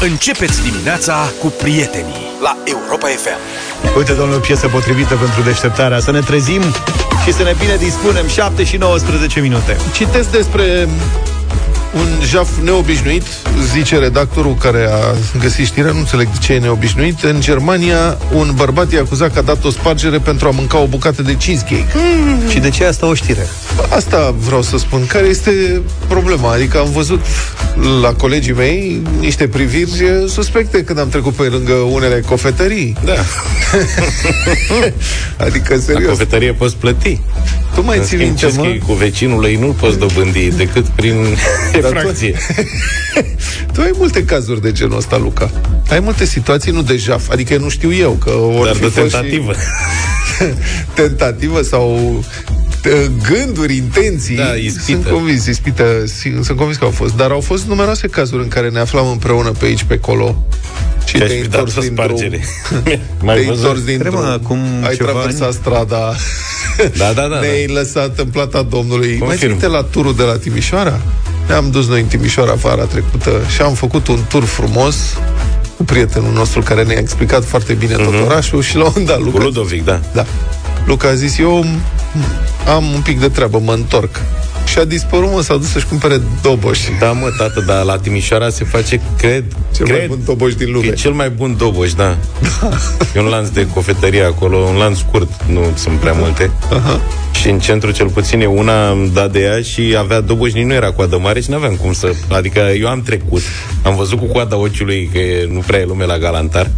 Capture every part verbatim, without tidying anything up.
Începeți dimineața cu prietenii la Europa F M. Uite, domnule, o piesă potrivită pentru deșteptarea. Să ne trezim și să ne bine dispunem. Șapte și nouăsprezece minute. Citesc despre un jaf neobișnuit, zice redactorul care a găsit știrea, nu înțeleg de ce e neobișnuit. În Germania, un bărbat i-a acuzat că a dat o spargere pentru a mânca o bucată de cheesecake. Mm-hmm. Și de ce asta o știre? Asta vreau să spun, care este problema. Adică am văzut la colegii mei niște priviri suspecte când am trecut pe lângă unele cofetării. Da. Adică, serios. La cofetărie poți plăti. Tu mai ții minte, mă? Cu vecinul ei nu-l poți dobândi decât prin... fracție. Tu ai multe cazuri de genul ăsta, Luca. Ai multe situații, nu de jaf. Adică nu știu eu că ori dar de tentativă și... tentativă sau gânduri, intenții, da, sunt convins, ispită, sunt convins că au fost. Dar au fost numeroase cazuri în care ne aflam împreună pe aici, pe colo. Și te-ai întors dintr-un... Te-ai întors dintr-un... Ai traversat strada. Da, da, da. Ne-ai lăsat în plata Domnului. Mai ținte la turul de la Timișoara? Ne-am dus noi în Timișoara vara trecută și am făcut un tur frumos cu prietenul nostru care ne-a explicat foarte bine tot mm-hmm. orașul și la un dat Luca... Cu Ludovic, da. Da. Luca a zis, eu am un pic de treabă, mă întorc. Și a dispărut, mă, s-a dus să-și cumpere doboși. Da, mă, tată, dar la Timișoara se face, cred, cel cred, mai bun doboș din lume. E cel mai bun doboș, da. E un lanț de cofetărie acolo, un lanț scurt, nu sunt prea multe. Uh-huh. Și în centru, cel puțin, e una, am dat de ea și avea doboș, nici nu era coadă mare și n-aveam cum să... Adică eu am trecut, am văzut cu coada ochiului că nu prea e lume la Galantar.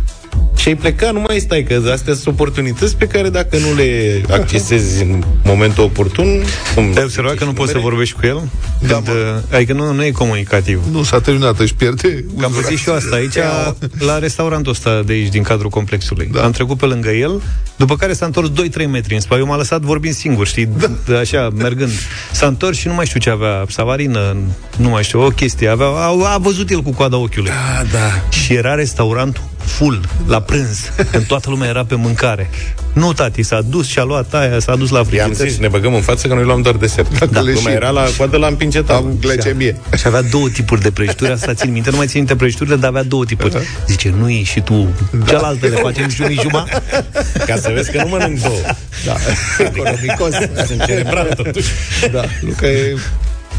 Și ai plecat, nu mai stai, că astea sunt oportunități pe care dacă nu le accesezi în momentul oportun... Te-ai observat că nu poți să vorbești cu el? Da, când, adică nu, nu e comunicativ. Nu, s-a terminat, își pierde... Am pățit și eu asta aici, a, la restaurantul ăsta de aici, din cadrul complexului. Da. Am trecut pe lângă el, după care s-a întors doi trei metri în spate. Eu m-a lăsat vorbind singur, știi, da. Așa, mergând. S-a întors și nu mai știu ce avea, savarină, nu mai știu, o chestie avea, a, a văzut el cu coada ochiului. Da, da. Și era restaurantul full, la prânz, când toată lumea era pe mâncare. Nu, tati, s-a dus și a luat aia, s-a dus la frigider. I-am zis, ne băgăm în față că noi luam doar desert. Dacă da, lumea era la coadă, l-am pincetat. Am glecemie. Și avea două tipuri de prăjituri, asta țin minte, nu mai țin minte prăjiturile, dar avea două tipuri. Uh-huh. Zice, nu iei și tu, da. Cealaltă le facem și unii jumătate. Ca să vezi că nu mănânc două. Da, economicos. Sunt cerebral, totuși. Da, Luca e...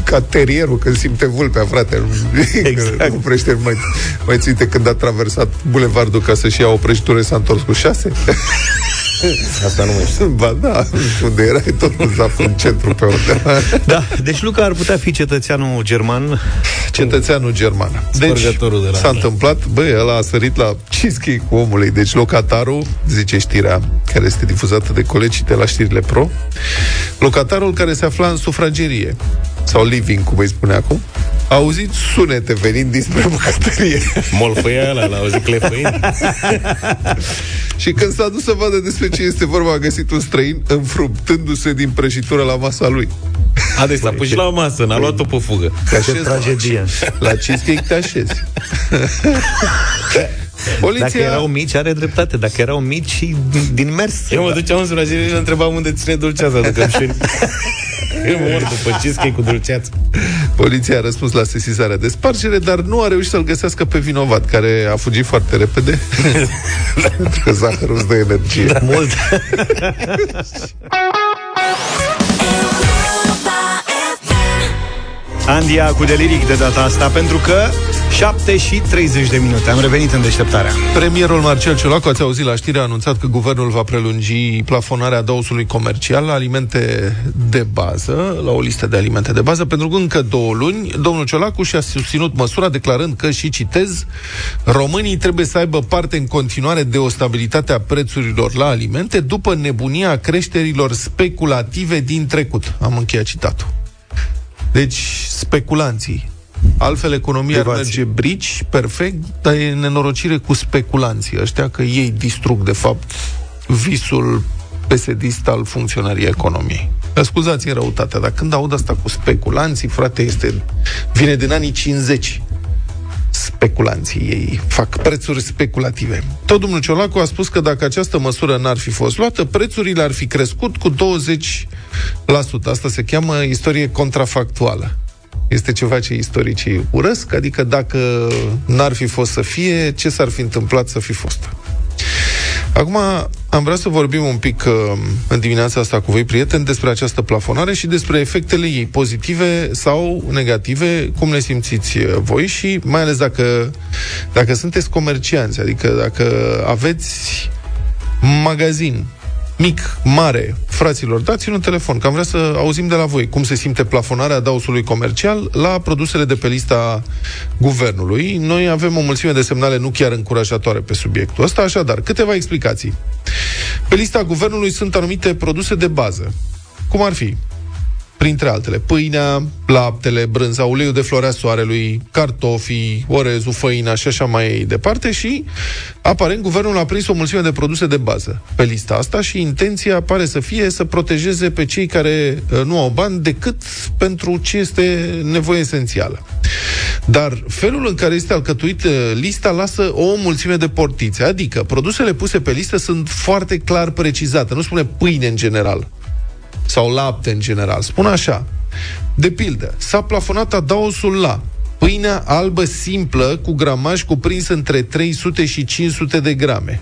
ca terierul când simte vulpea, frate. Exact. Cu prăjituri mai, mai ținte când a traversat bulevardul ca să-și ia o prăjitură, s-a întors cu șase. Asta nu mai știu. Ba da, unde era, e tot în centru pe undeva. Da, deci Luca ar putea fi cetățeanul german. Cetățeanul german. Deci de s-a întâmplat, băi, ăla a sărit la cheesecake cu omului. Deci locatarul, zice știrea care este difuzată de colegii de la Știrile Pro, locatarul care se afla în sufragerie sau living, cum îi spune acum, a auzit sunete venind dinspre bucătărie. Molfăia ăla, l-a auzit clefăind. Și când s-a dus să vadă despre ce este vorba, a găsit un străin înfrumptându-se din prăjitură la masa lui. A, deci s-a pus și la masă, n-a luat-o pe fugă. Ce tragedie. La cheesecake te așezi. Poliția... Dacă erau mici, are dreptate. Dacă erau mici și din mers. Eu mă duceam în sufragerie și întrebam unde ține dulceața. Dacă și eu mă mor după cheesecake cu dulceață. Poliția a răspuns la sesizarea de spargere, dar nu a reușit să-l găsească pe vinovat, care a fugit foarte repede. Pentru că zahărul îți dă energie. Da, mult. Andia cu deliric de data asta, pentru că șapte și treizeci de minute. Am revenit în deșteptarea. Premierul Marcel Ciolacu, ați auzit la știre, a anunțat că guvernul va prelungi plafonarea adausului comercial la alimente de bază, la o listă de alimente de bază, pentru că încă două luni domnul Ciolacu și-a susținut măsura declarând că, și citez, românii trebuie să aibă parte în continuare de o stabilitate a prețurilor la alimente după nebunia creșterilor speculative din trecut. Am încheiat citatul. Deci, speculanții. Altfel, economia ar merge brici, perfect, dar e nenorocire cu speculanții ăștia, că ei distrug, de fapt, visul P S D-ist al funcționării economiei. Scuzați-mi răutatea, dar când aud asta cu speculanții, frate, este vine din anii cincizeci. Speculanții ei fac prețuri speculative. Tot domnul Ciolacu a spus că dacă această măsură n-ar fi fost luată, prețurile ar fi crescut cu douăzeci la sută. Asta se cheamă istorie contrafactuală. Este ceva ce istoricii urăsc, adică dacă n-ar fi fost să fie, ce s-ar fi întâmplat să fi fost. Acum am vrea să vorbim un pic în dimineața asta cu voi, prieteni, despre această plafonare și despre efectele ei, pozitive sau negative, cum le simțiți voi și mai ales dacă, dacă sunteți comercianți, adică dacă aveți magazin mic, mare, fraților, dați-mi un telefon, că am vrea să auzim de la voi cum se simte plafonarea adausului comercial la produsele de pe lista guvernului. Noi avem o mulțime de semnale nu chiar încurajatoare pe subiectul ăsta, așadar, câteva explicații. Pe lista guvernului sunt anumite produse de bază, cum ar fi, printre altele, pâinea, laptele, brânza, uleiul de floarea soarelui, cartofii, orezul, făina și așa mai departe și, aparent, guvernul a prins o mulțime de produse de bază pe lista asta și intenția pare să fie să protejeze pe cei care nu au bani decât pentru ce este nevoie esențială. Dar felul în care este alcătuit lista lasă o mulțime de portițe, adică produsele puse pe listă sunt foarte clar precizate, nu spune pâine în general sau lapte în general. Spun așa, de pildă, s-a plafonat adausul la pâinea albă simplă cu gramaj cuprins între trei sute și cinci sute de grame.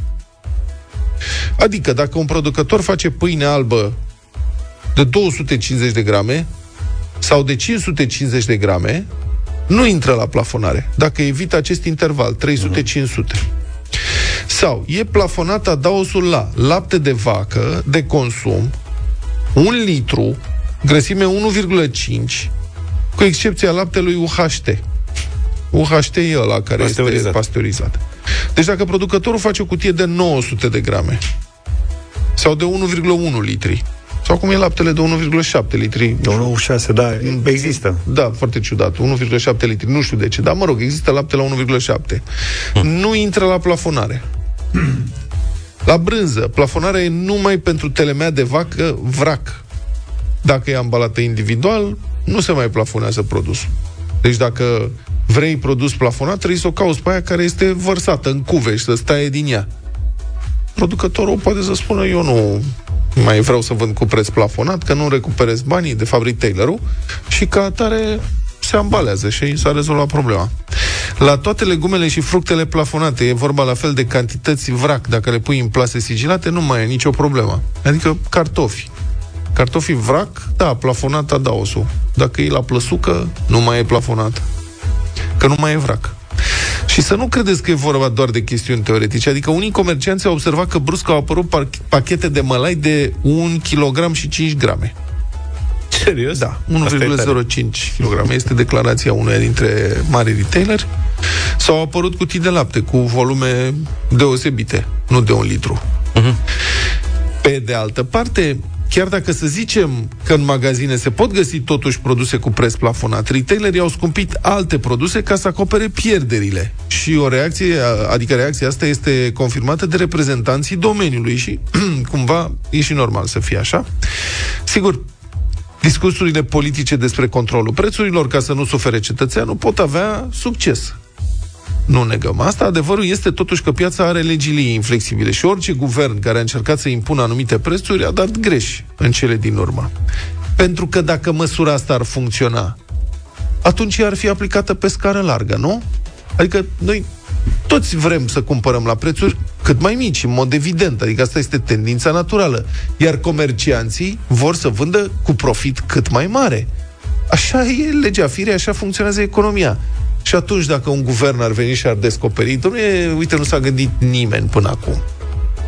Adică, dacă un producător face pâine albă de două sute cincizeci de grame sau de cinci sute cincizeci de grame, nu intră la plafonare, dacă evită acest interval, trei sute la cinci sute. Sau, e plafonat adausul la lapte de vacă de consum, un litru, grăsime unu virgulă cinci, cu excepția laptelui U H T. U H T e ăla care pasteurizat. Este pasteurizat. Deci dacă producătorul face o cutie de nouă sute de grame, sau de unu virgulă unu litri, sau cum e laptele de unu virgulă șapte litri. unu virgulă șase, da, există. Da, foarte ciudat, unu virgulă șapte litri, nu știu de ce, dar mă rog, există lapte la unu virgulă șapte. Hmm. Nu intră la plafonare. Hmm. La brânză, plafonarea e numai pentru telemea de vacă vrac. Dacă e ambalată individual, nu se mai plafonează produsul. Deci dacă vrei produs plafonat, trebuie să o cauți pe aia care este vărsată în cuve și să-ți taie din ea. Producătorul poate să spună, eu nu mai vreau să vând cu preț plafonat, că nu recuperez banii, de fapt retailerul, și ca atare se ambalează și s-a rezolvat problema. La toate legumele și fructele plafonate e vorba la fel de cantități vrac. Dacă le pui în plase sigilate, nu mai e nicio problemă. Adică cartofi. Cartofii vrac, da, plafonat adausul. Dacă e la plăsucă, nu mai e plafonat. Că nu mai e vrac. Și să nu credeți că e vorba doar de chestiuni teoretice. Adică unii comercianți au observat că brusc au apărut pachete de mălai de un kilogram și cinci grame. Serios? Da, unu virgulă zero cinci kg este declarația unuia dintre mari retaileri. S-au apărut cutii de lapte cu volume deosebite, nu de un litru. Uh-huh. Pe de altă parte, chiar dacă să zicem că în magazine se pot găsi totuși produse cu preț plafonat, retailerii au scumpit alte produse ca să acopere pierderile. Și o reacție, adică reacția asta este confirmată de reprezentanții domeniului și cumva e și normal să fie așa. Sigur, discursurile politice despre controlul prețurilor ca să nu sufere cetățeanul pot avea succes. Nu negăm asta, adevărul este totuși că piața are legile ei inflexibile și orice guvern care a încercat să impună anumite prețuri a dat greș în cele din urmă. Pentru că dacă măsura asta ar funcționa, atunci ar fi aplicată pe scară largă, nu? Adică noi toți vrem să cumpărăm la prețuri cât mai mici, în mod evident. Adică asta este tendința naturală. Iar comercianții vor să vândă cu profit cât mai mare. Așa e legea firii, așa funcționează economia. Și atunci dacă un guvern ar veni și ar descoperi, dom'le, uite, nu s-a gândit nimeni până acum.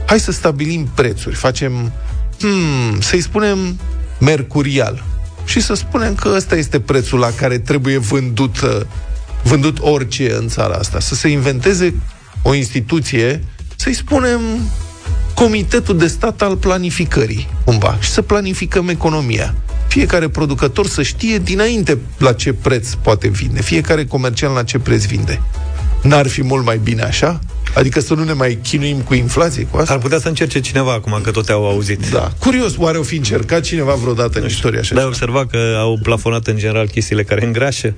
Hai să stabilim prețuri, facem, hmm, să-i spunem, mercurial. Și să spunem că ăsta este prețul la care trebuie vândut vândut orice în țara asta. Să se inventeze o instituție, să-i spunem Comitetul de Stat al Planificării, cumva, și să planificăm economia. Fiecare producător să știe dinainte la ce preț poate vinde, fiecare comerciant la ce preț vinde. N-ar fi mult mai bine așa? Adică să nu ne mai chinuim cu inflație, cu asta? Ar putea să încerce cineva acum, că tot au auzit. Da. Curios, oare o fi încercat cineva vreodată în istoria așa? Dar ai observat că au plafonat în general chestiile care îngrașă?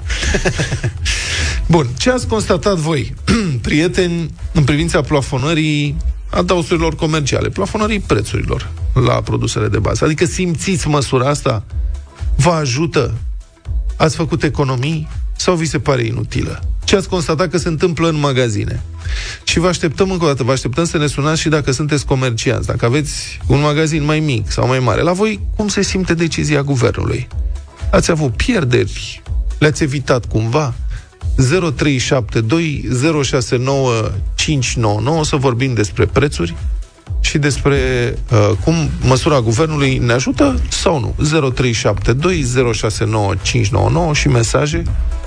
Bun, ce ați constatat voi, prieteni, în privința plafonării adausurilor comerciale, plafonării prețurilor la produsele de bază? Adică simțiți măsura asta? Vă ajută? Ați făcut economii sau vi se pare inutilă? Ce ați constatat că se întâmplă în magazine? Și vă așteptăm încă o dată, vă așteptăm să ne sunați și dacă sunteți comercianți, dacă aveți un magazin mai mic sau mai mare. La voi, cum se simte decizia guvernului? Ați avut pierderi? Le-ați evitat cumva? zero trei șapte doi zero șase nouă cinci nouă nouă să vorbim despre prețuri și despre uh, cum măsura guvernului ne ajută sau nu. zero trei șapte doi zero șase nouă cinci nouă nouă și mesaje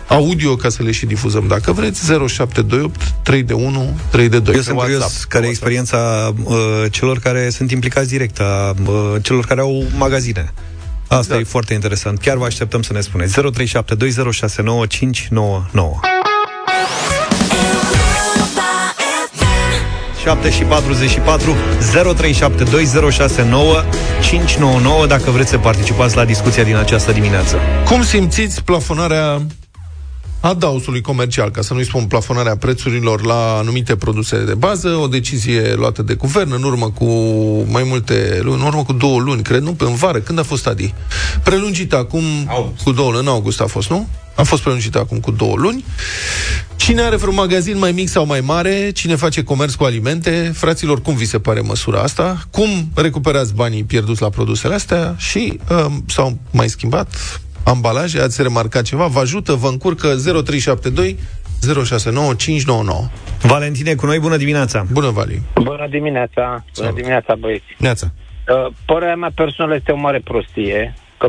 audio ca să le și difuzăm dacă vreți. zero șapte doi opt trei unu trei doi. Eu sunt curios care e experiența uh, celor care sunt implicați direct, a uh, celor care au magazine. Asta da. E foarte interesant. Chiar vă așteptăm să ne spuneți. zero trei șapte doi zero șase nouă cinci nouă nouă. șapte și patruzeci și patru, zero trei șapte doi zero șase nouă cinci nouă nouă dacă vreți să participați la discuția din această dimineață. Cum simțiți plafonarea adausului comercial, ca să nu-i spun plafonarea prețurilor la anumite produse de bază, o decizie luată de guvern în urmă cu mai multe luni, în urmă cu două luni, cred, nu? În vară, când a fost, Adi? Prelungită acum august. Cu două luni, în august a fost, nu? A fost prelungită acum cu două luni. Cine are vreun magazin mai mic sau mai mare? Cine face comerț cu alimente? Fraților, cum vi se pare măsura asta? Cum recuperați banii pierduți la produsele astea? Și uh, s-au mai schimbat ambalaje, ați remarcat ceva? Vă ajută, vă încurcă. Zero trei șapte doi zero șase nouă cinci nouă nouă. Valentin e cu noi, bună dimineața. Bună, Vali. Bună dimineața. Bună dimineața, băieți. Neața. Uh, părerea mea personală este o mare prostie, că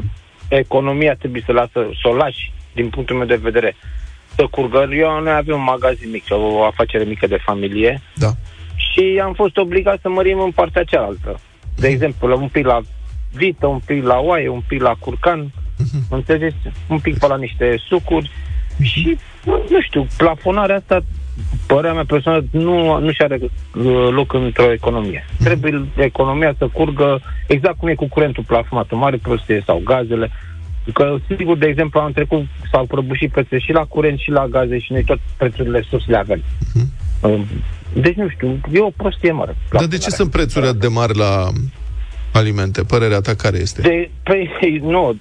economia trebuie să lasă, să o lași, din punctul meu de vedere, să curgă. Eu nu aveam un magazin mic, o afacere mică de familie. Da. Și am fost obligat să mărim în partea cealaltă. De exemplu, un pic la vită, un pic la oaie, un pic la curcan. Uh-huh. Înțelegeți? Un pic pe la niște sucuri. Uh-huh. Și, nu știu, plafonarea asta, părerea mea personală, nu, nu și-are loc într-o economie. Uh-huh. Trebuie economia să curgă exact cum e cu curentul plafonat, o mare prostie, sau gazele. Că, sigur, de exemplu, anul trecut s-au prăbușit prețurile și la curent și la gaze și noi toate prețurile sus le avem. Uh-huh. Deci, nu știu, e o prostie mare. Dar de ce sunt prețurile de mari la alimente? Părerea ta care este? De, păi, nu,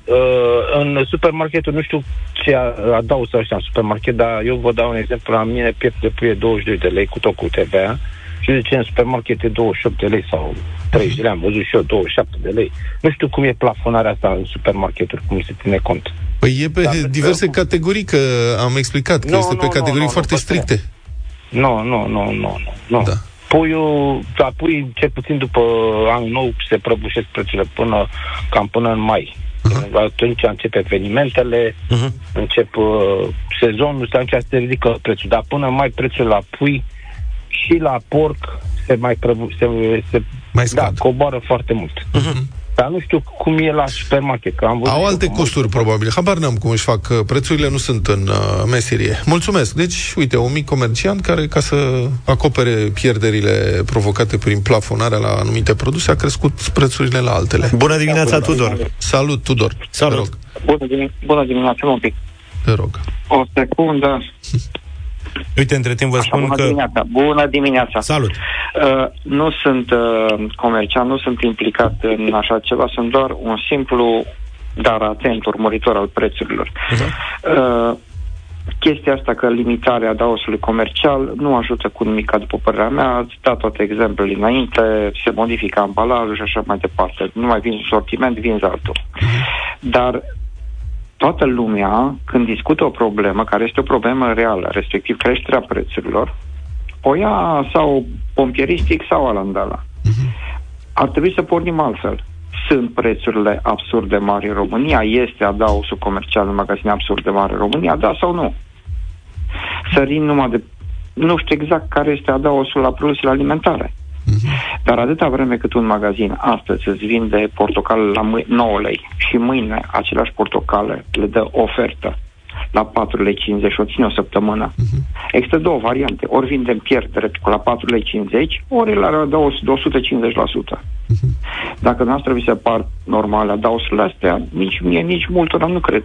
în supermarketul, nu știu ce adausă ăștia în supermarket, dar eu vă dau un exemplu, la mine piept de pui e douăzeci și doi de lei cu tot cu T V A și de ce în supermarket e douăzeci și opt de lei sau treizeci de lei, am văzut și eu douăzeci și șapte de lei. Nu știu cum e plafonarea asta în supermarketuri, cum se ține cont. Păi e pe dar diverse că... categorii, că am explicat că no, este no, pe categorii no, no, foarte no, stricte. Nu, nu, nu, nu, nu. Da. Puiul, la pui, cel puțin după anul nou, se prăbușesc prețurile până, cam până în mai. Uh-huh. Atunci încep evenimentele, uh-huh. încep uh, sezonul, atunci se ridică prețul. Dar până în mai prețul la pui și la porc se mai prăbușesc, se, se mai da, coboară foarte mult. Uh-huh. Dar nu știu cum e la supermarket, că am văzut. Au alte costuri, probabil. Habar n-am cum își fac. Prețurile nu sunt în uh, meserie. Mulțumesc. Deci, uite, un mic comerciant care, ca să acopere pierderile provocate prin plafonarea la anumite produse, a crescut prețurile la altele. Bună dimineața, Tudor! Salut, Tudor! Salut! Bună, dimine- bună dimineața, un pic. Te rog. O secundă. Uite, între timp vă Așa, spun bună că... Dimineața. Bună dimineața! Salut! Uh, nu sunt uh, comerciant, nu sunt implicat în așa ceva, sunt doar un simplu, dar atent, urmăritor al prețurilor. Uh-huh. Uh, chestia asta că limitarea adaosului comercial nu ajută cu nimic, după părerea mea, ați dat toate exemplele înainte, se modifică ambalajul și așa mai departe. Nu mai vinzi un sortiment, vinzi altul. Uh-huh. Dar... toată lumea, când discută o problemă care este o problemă reală, respectiv creșterea prețurilor, o ia sau pompieristic sau alandala. Uh-huh. Ar trebui să pornim altfel. Sunt prețurile absurd de mari în România? Este adausul comercial în magazine absurd de mari în România? Da sau nu? Sărim numai de... nu știu exact care este adausul la produsele alimentare. Uh-huh. Dar atâta vreme cât un magazin astăzi îți vinde portocale la nouă lei și mâine aceleași portocale le dă ofertă la patru lei cincizeci și o ține o săptămână. Uh-huh. Există două variante. Ori vindem pierdere la patru lei cincizeci, ori la două sute cincizeci la sută. Uh-huh. Dacă noastră vi se par normale adausurile astea, nici mie, nici multora nu cred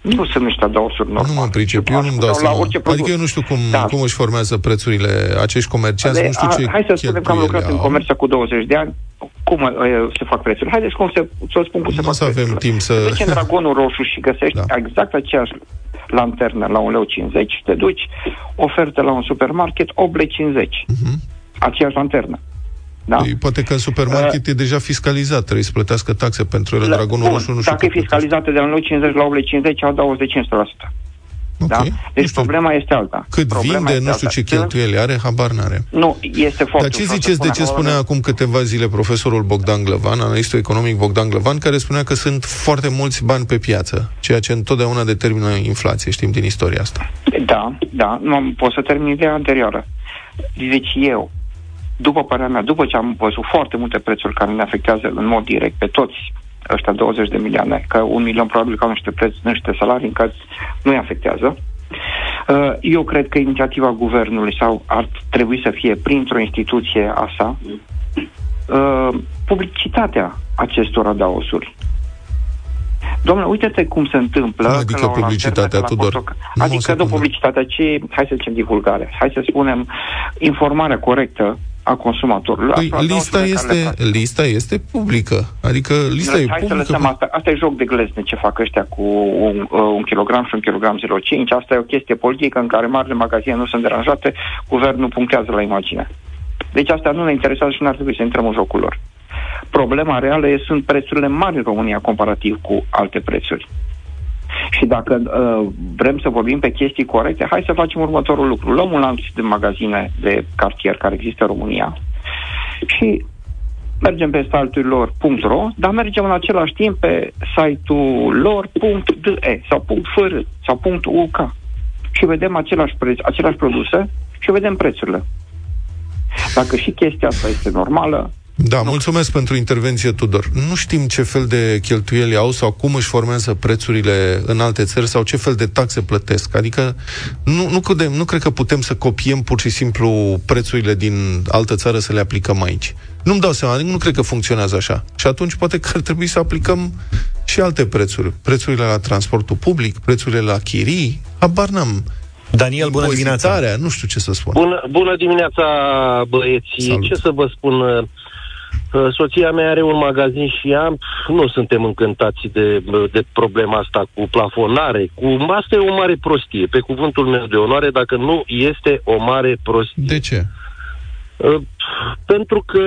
Nu sunt niște adaosuri normale. Nu, în principiu, eu nu-mi dau seama. Adică eu nu știu cum, da. cum își formează prețurile acești comercianți, de, nu știu ce. Hai să spunem că am lucrat au. în comerț cu douăzeci de ani. Cum uh, se fac prețurile? Haideți cum se, să spun cum se nu fac prețurile. Nu să avem timp să... Deci în Dragonul Roșu și găsești da. exact aceeași lanternă la un leu cincizeci, te duci, oferte la un supermarket, opt lei cincizeci. Uh-huh. Aceeași lanternă. Da? Păi, poate că în supermarket uh, e deja fiscalizat, trebuie să plătească taxe pentru ele, la, Dragonul bun, Roșu nu știu. Dacă e fiscalizată de la un leu cincizeci la opt lei cincizeci, au douăzeci și cinci la sută. Da? Okay. Deci știu, problema este alta. Cât problema vinde, nu știu ce cheltuieli are, habar n-are. Nu, este foarte... Dar ce ziceți de ce spunea acum câteva zile profesorul Bogdan Glăvan, analistul economic Bogdan Glăvan, care spunea că sunt foarte mulți bani pe piață, ceea ce întotdeauna determină inflație, știm din istoria asta. Da, da, nu pot să termin ideea anterioară. Deci eu, după părerea mea, după ce am văzut foarte multe prețuri care ne afectează în mod direct pe toți ăștia douăzeci de milioane, că un milion probabil că au niște prețuri, niște salarii în caz nu-i afectează. Eu cred că inițiativa guvernului sau ar trebui să fie printr-o instituție a sa publicitatea acestor adaosuri. Domnule, uite-te cum se întâmplă... Adică publicitatea, Tudor. Adică nu publicitatea, ci, hai să zicem, divulgare. Hai să spunem, informarea corectă a consumatorilor. Păi, lista este, lista este publică. Adică lista Noi, e hai publică. Să lăsăm asta. Asta e joc de glezne ce fac ăștia cu un, un kilogram și un kilogram zero virgulă cinci. Asta e o chestie politică în care marile magazine nu sunt deranjate, guvernul punctează la imagine. Deci asta nu ne interesează și nu ar trebui să intrăm în jocul lor. Problema reală sunt prețurile mari în România comparativ cu alte prețuri. Și dacă uh, vrem să vorbim pe chestii corecte, hai să facem următorul lucru. Luăm un lanț de magazine de cartier care există în România și mergem pe site-ul lor .ro, dar mergem în același timp pe site-ul lor .de sau .fr sau .uk și vedem același preț, același produse și vedem prețurile. Dacă și chestia asta este normală. Da, nu. Mulțumesc pentru intervenție, Tudor. Nu știm ce fel de cheltuieli au sau cum își formează prețurile în alte țări sau ce fel de taxe plătesc. Adică nu, nu, credem, nu cred că putem să copiem pur și simplu prețurile din altă țară să le aplicăm aici. Nu-mi dau seama, nu cred că funcționează așa. Și atunci poate că ar trebui să aplicăm și alte prețuri. Prețurile la transportul public, prețurile la chirii, habar n-am. Daniel, bună dimineața. Nu știu ce să spun. Bună, bună dimineața, băieți. Salut. Ce să vă spun... Soția mea are un magazin și ea, nu suntem încântați de, de problema asta cu plafonare, cu asta e o mare prostie, pe cuvântul meu de onoare, dacă nu este o mare prostie. De ce? Pentru că,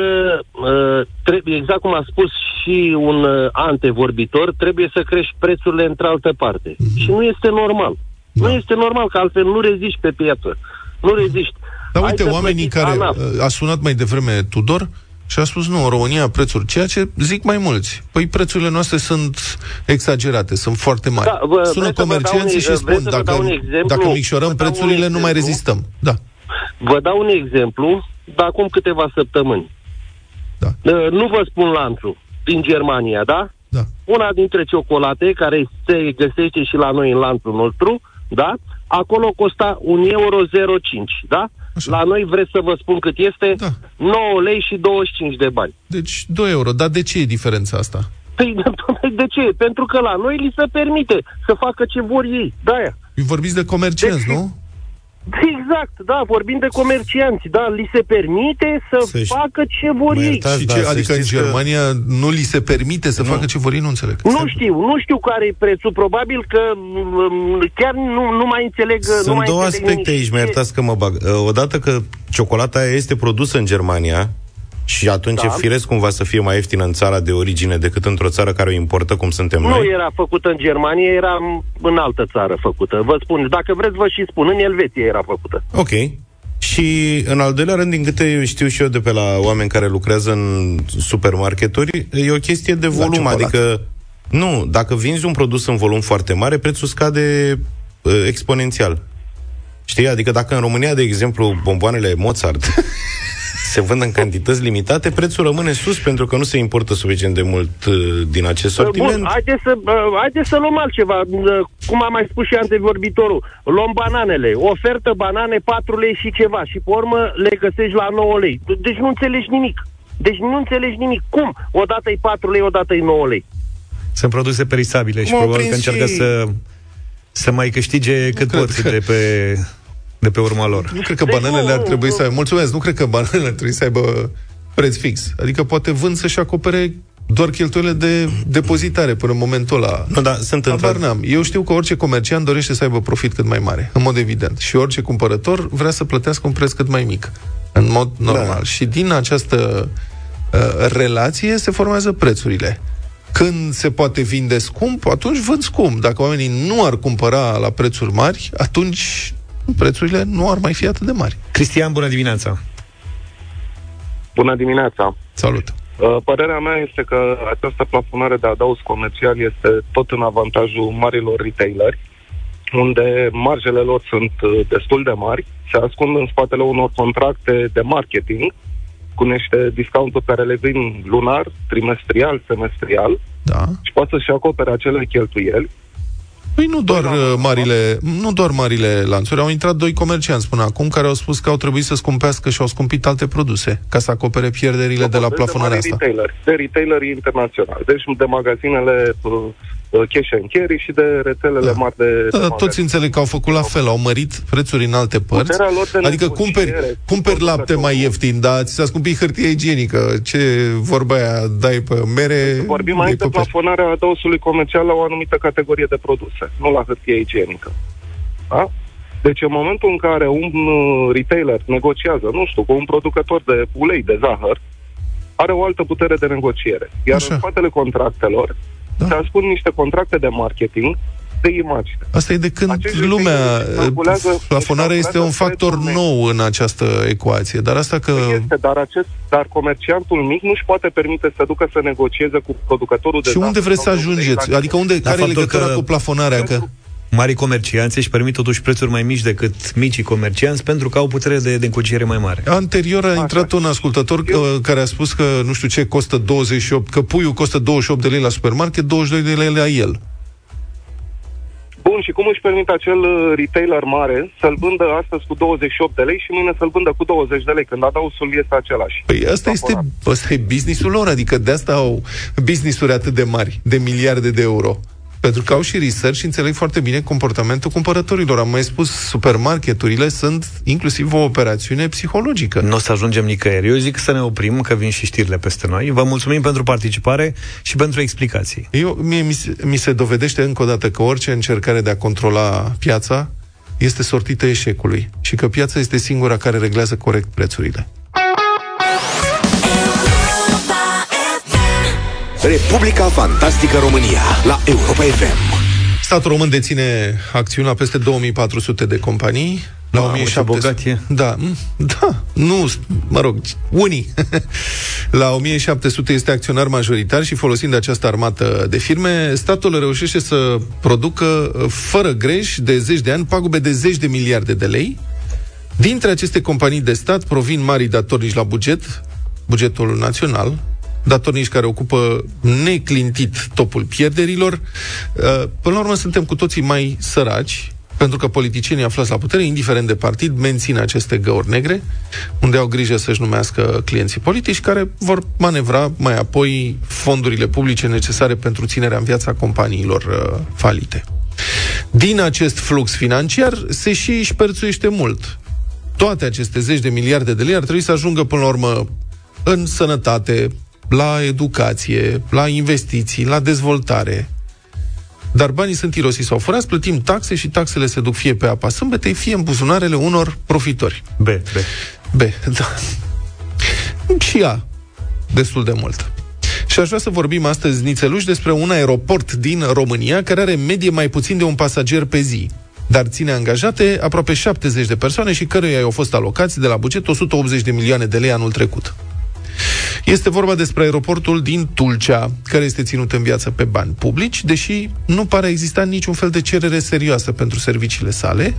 trebuie, exact cum a spus și un antevorbitor, trebuie să crești prețurile într-altă parte. Mm-hmm. Și nu este normal. Da. Nu este normal, că altfel nu reziști pe piață. Nu reziști. Dar uite, oamenii care ANAF. A sunat mai devreme Tudor, și a spus, nu, în România prețuri, ceea ce zic mai mulți. Păi prețurile noastre sunt exagerate, sunt foarte mari. Da, bă, sună comercianții și spun, dacă, exemplu, dacă micșorăm prețurile, exemplu, nu mai rezistăm. Da. Vă dau un exemplu, de acum câteva săptămâni. Da. Nu vă spun lanțul din Germania, da? da? Una dintre ciocolate, care se găsește și la noi în lanțul nostru, da? Acolo costa un euro zero cinci, da? Așa. La noi vreți să vă spun cât este? Da. nouă lei și douăzeci și cinci de bani. Deci doi euro. Dar de ce e diferența asta? Păi, de ce? Pentru că la noi li se permite să facă ce vor ei. De-aia. Vorbiți de comercianți, deci, nu? Exact, da, vorbim de comercianți, da, li se permite să, să facă ce vor ei. Iertați, și ce, da, adică în Germania că... nu li se permite să nu. facă ce vor ei, nu înțeleg. Nu știu, nu știu care e prețul, probabil că chiar nu, nu mai înțeleg. Sunt nu mai două înțeleg aspecte aici, mă iertați că mă bag. Odată că ciocolata este produsă în Germania și atunci da. e firesc cumva să fie mai ieftină în țara de origine decât într-o țară care o importă, cum suntem nu noi. Nu era făcută în Germania, era în altă țară făcută. Vă spun, dacă vreți vă și spun, în Elveția era făcută. Ok. Și în al doilea rând, din câte știu și eu de pe la oameni care lucrează în supermarketuri, e o chestie de volum, adică nu, dacă vinzi un produs în volum foarte mare, prețul scade uh, exponențial. Știi? Adică dacă în România, de exemplu, bomboanele Mozart se vând în cantități limitate, prețul rămâne sus pentru că nu se importă suficient de mult uh, din acest sortiment. Bun, haideți să, uh, haide să luăm altceva. Uh, cum a mai spus și antevorbitorul, luăm bananele, ofertă banane patru lei și ceva și pe urmă le găsești la nouă lei. Deci nu înțelegi nimic. Deci nu înțelegi nimic. Cum? Odată e patru lei, odată e nouă lei. Sunt produse perisabile și probabil că încearcă să... să mai câștige cât cred pot că... de pe... de pe urma lor. Nu cred că bananele ar trebui să aibă... Mulțumesc, nu cred că bananele ar trebui să aibă preț fix. Adică poate vând să-și acopere doar cheltuielile de depozitare până în momentul ăla. Nu, da, sunt într-o... Eu știu că orice comerciant dorește să aibă profit cât mai mare, în mod evident. Și orice cumpărător vrea să plătească un preț cât mai mic, în mod normal. Da. Și din această uh, relație se formează prețurile. Când se poate vinde scump, atunci vând scump. Dacă oamenii nu ar cumpăra la prețuri mari, atunci... prețurile nu ar mai fi atât de mari. Cristian, bună dimineața! Bună dimineața! Salut! Părerea mea este că această plafonare de adaos comercial este tot în avantajul marilor retaileri, unde marjele lor sunt destul de mari, se ascund în spatele unor contracte de marketing cu niște discounturi care le vin lunar, trimestrial, semestrial, da. Și poate să-și acopere acele cheltuieli. Păi nu doar, da, marile, nu doar marile lanțuri. Au intrat doi comercianți până acum care au spus că au trebuit să scumpească și au scumpit alte produse ca să acopere pierderile de la plafonarea asta. Retaileri, de retailerii internaționali. Deci de magazinele uh, cash and carry și de rețelele da. mari de, da, de toți înțeleg că au făcut la fel. Au mărit prețuri în alte părți. Adică cumperi, cumperi lapte mai ieftin, dar ți s-a scumpit hârtia igienică. Ce vorba aia, dai pe mere. Vorbim mai de plafonarea adaosului comercial la o anumită categorie de produse, nu la hârtie igienică. Da? Deci în momentul în care un retailer negociază, nu știu, cu un producător de ulei de zahăr, are o altă putere de negociere. Iar Așa. în spatele contractelor da. se ascund niște contracte de marketing, de imagine. Asta e de când Acești lumea... Plafonarea este un factor nou în această ecuație, dar asta că... Este, dar, acest, dar comerciantul mic nu-și poate permite să ducă să negocieze cu producătorul de... Și unde vreți să ajungeți? Adică unde, care e legătura cu plafonarea? Că... Marii comercianți își permit totuși prețuri mai mici decât micii comercianți pentru că au putere de negociere mai mare. Anterior a intrat un ascultător care a spus că, nu știu ce, costă douăzeci și opt, că puiul costă douăzeci și opt de lei la supermarket, douăzeci și doi de lei la el. Bun, și cum își permite acel retailer mare să-l vândă astăzi cu douăzeci și opt de lei și mâine să-l vândă cu douăzeci de lei, când adausul este același? Păi asta este, asta e business-ul lor, adică de asta au business-uri atât de mari, de miliarde de euro. Pentru că au și research și înțeleg foarte bine comportamentul cumpărătorilor. Am mai spus, supermarketurile sunt inclusiv o operațiune psihologică. Nu o să ajungem nicăieri. Eu zic să ne oprim, că vin și știrile peste noi. Vă mulțumim pentru participare și pentru explicații. Eu, mie, mi, se, mi se dovedește încă o dată că orice încercare de a controla piața este sortită eșecului și că piața este singura care reglează corect prețurile. Republica Fantastică România la Europa F M. Statul român deține acțiuni la peste două mii patru sute de companii, la o mie șapte sute. Da, da, nu, mă rog, unii. La o mie șapte sute este acționar majoritar și folosind această armată de firme, statul reușește să producă fără greș de zeci de ani pagube de zeci de miliarde de lei. Dintre aceste companii de stat provin mari datornici la buget, bugetul național. Datornici care ocupă neclintit topul pierderilor. Până la urmă suntem cu toții mai săraci, pentru că politicienii aflați la putere, indiferent de partid, mențin aceste găuri negre, unde au grijă să-și numească clienții politici, care vor manevra mai apoi fondurile publice necesare pentru ținerea în viața companiilor falite. Din acest flux financiar se și șperțuiește mult. Toate aceste zeci de miliarde de lei ar trebui să ajungă până la urmă în sănătate, la educație, la investiții, la dezvoltare. Dar banii sunt irosiți sau furați, plătim taxe și taxele se duc fie pe apa sâmbetei, fie în buzunarele unor profitori. B, B. B, da. Și A, destul de mult. Și aș vrea să vorbim astăzi, nițeluși, despre un aeroport din România care are medie mai puțin de un pasager pe zi, dar ține angajate aproape șaptezeci de persoane și căruia i-au fost alocați de la buget o sută optzeci de milioane de lei anul trecut. Este vorba despre aeroportul din Tulcea, care este ținut în viață pe bani publici, deși nu pare exista niciun fel de cerere serioasă pentru serviciile sale,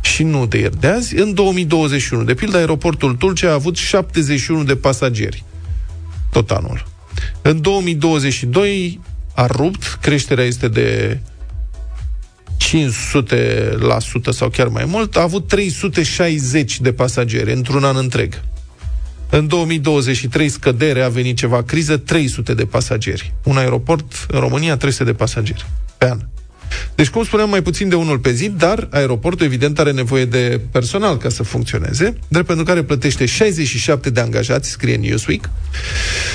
și nu de ieri de azi. În două mii douăzeci și unu, de pildă, aeroportul Tulcea a avut șaptezeci și unu de pasageri tot anul. În două mii douăzeci și doi a rupt, creșterea este de cinci sute la sută sau chiar mai mult, a avut trei sute șaizeci de pasageri într-un an întreg. În două mii douăzeci și trei, scădere, a venit ceva criză, trei sute de pasageri. Un aeroport în România, trei sute de pasageri pe an. Deci, cum spuneam, mai puțin de unul pe zi, dar aeroportul, evident, are nevoie de personal ca să funcționeze, drept pentru care plătește șaizeci și șapte de angajați, scrie Newsweek,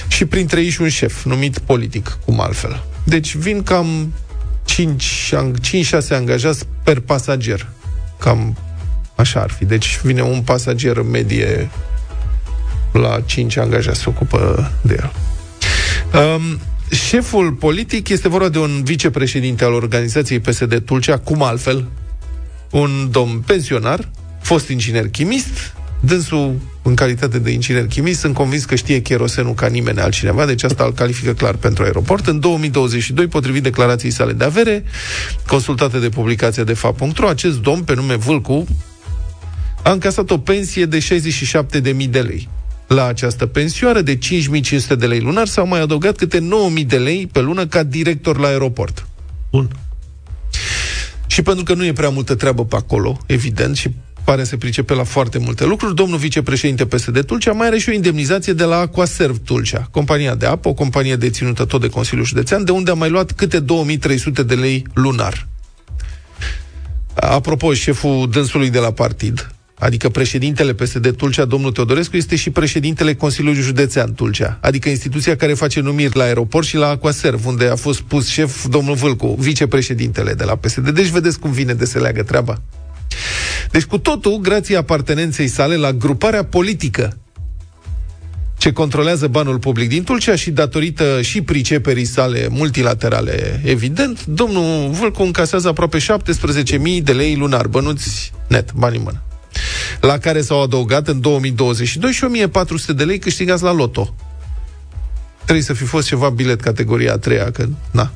și printre ei și un șef, numit politic, cum altfel. Deci vin cam cinci șase angajați per pasager. Cam așa ar fi. Deci vine un pasager în medie la cinci angajați, se ocupă de el. Um, Șeful politic este vorba de un vicepreședinte al organizației P S D Tulcea, cum altfel, un domn pensionar, fost inginer chimist, dânsul în calitate de inginer chimist, sunt convins că știe cherosenul ca nimeni altcineva, deci asta îl califică clar pentru aeroport. În două mii douăzeci și doi, potrivit declarației sale de avere, consultate de publicația de fa punct ro, acest domn, pe nume Vâlcu, a încasat o pensie de șaizeci și șapte de mii de lei. La această pensioară de cinci mii cinci sute de lei lunar s-au mai adăugat câte nouă mii de lei pe lună ca director la aeroport. Bun. Și pentru că nu e prea multă treabă pe acolo, evident, și pare să pricepe la foarte multe lucruri, domnul vicepreședinte P S D Tulcea mai are și o indemnizație de la Aquaserv Tulcea, compania de apă, o companie deținută tot de Consiliul Județean, de unde a mai luat câte două mii trei sute de lei lunar. Apropo, șeful dânsului de la partid, adică președintele P S D Tulcea, domnul Teodorescu, este și președintele Consiliului Județean Tulcea, adică instituția care face numiri la aeroport și la Aquaserv, unde a fost pus șef domnul Vâlcu, vicepreședintele de la P S D. Deci vedeți cum vine de se leagă treaba. Deci cu totul, grație apartenenței sale la gruparea politică ce controlează banul public din Tulcea și datorită și priceperii sale multilaterale, evident, domnul Vâlcu încasează aproape șaptesprezece mii de lei lunar, bănuți net, bani în mână, la care s-au adăugat în două mii douăzeci și doi și o mie patru sute de lei câștigați la loto. Trebuie să fi fost ceva bilet categoria a treia, că, na,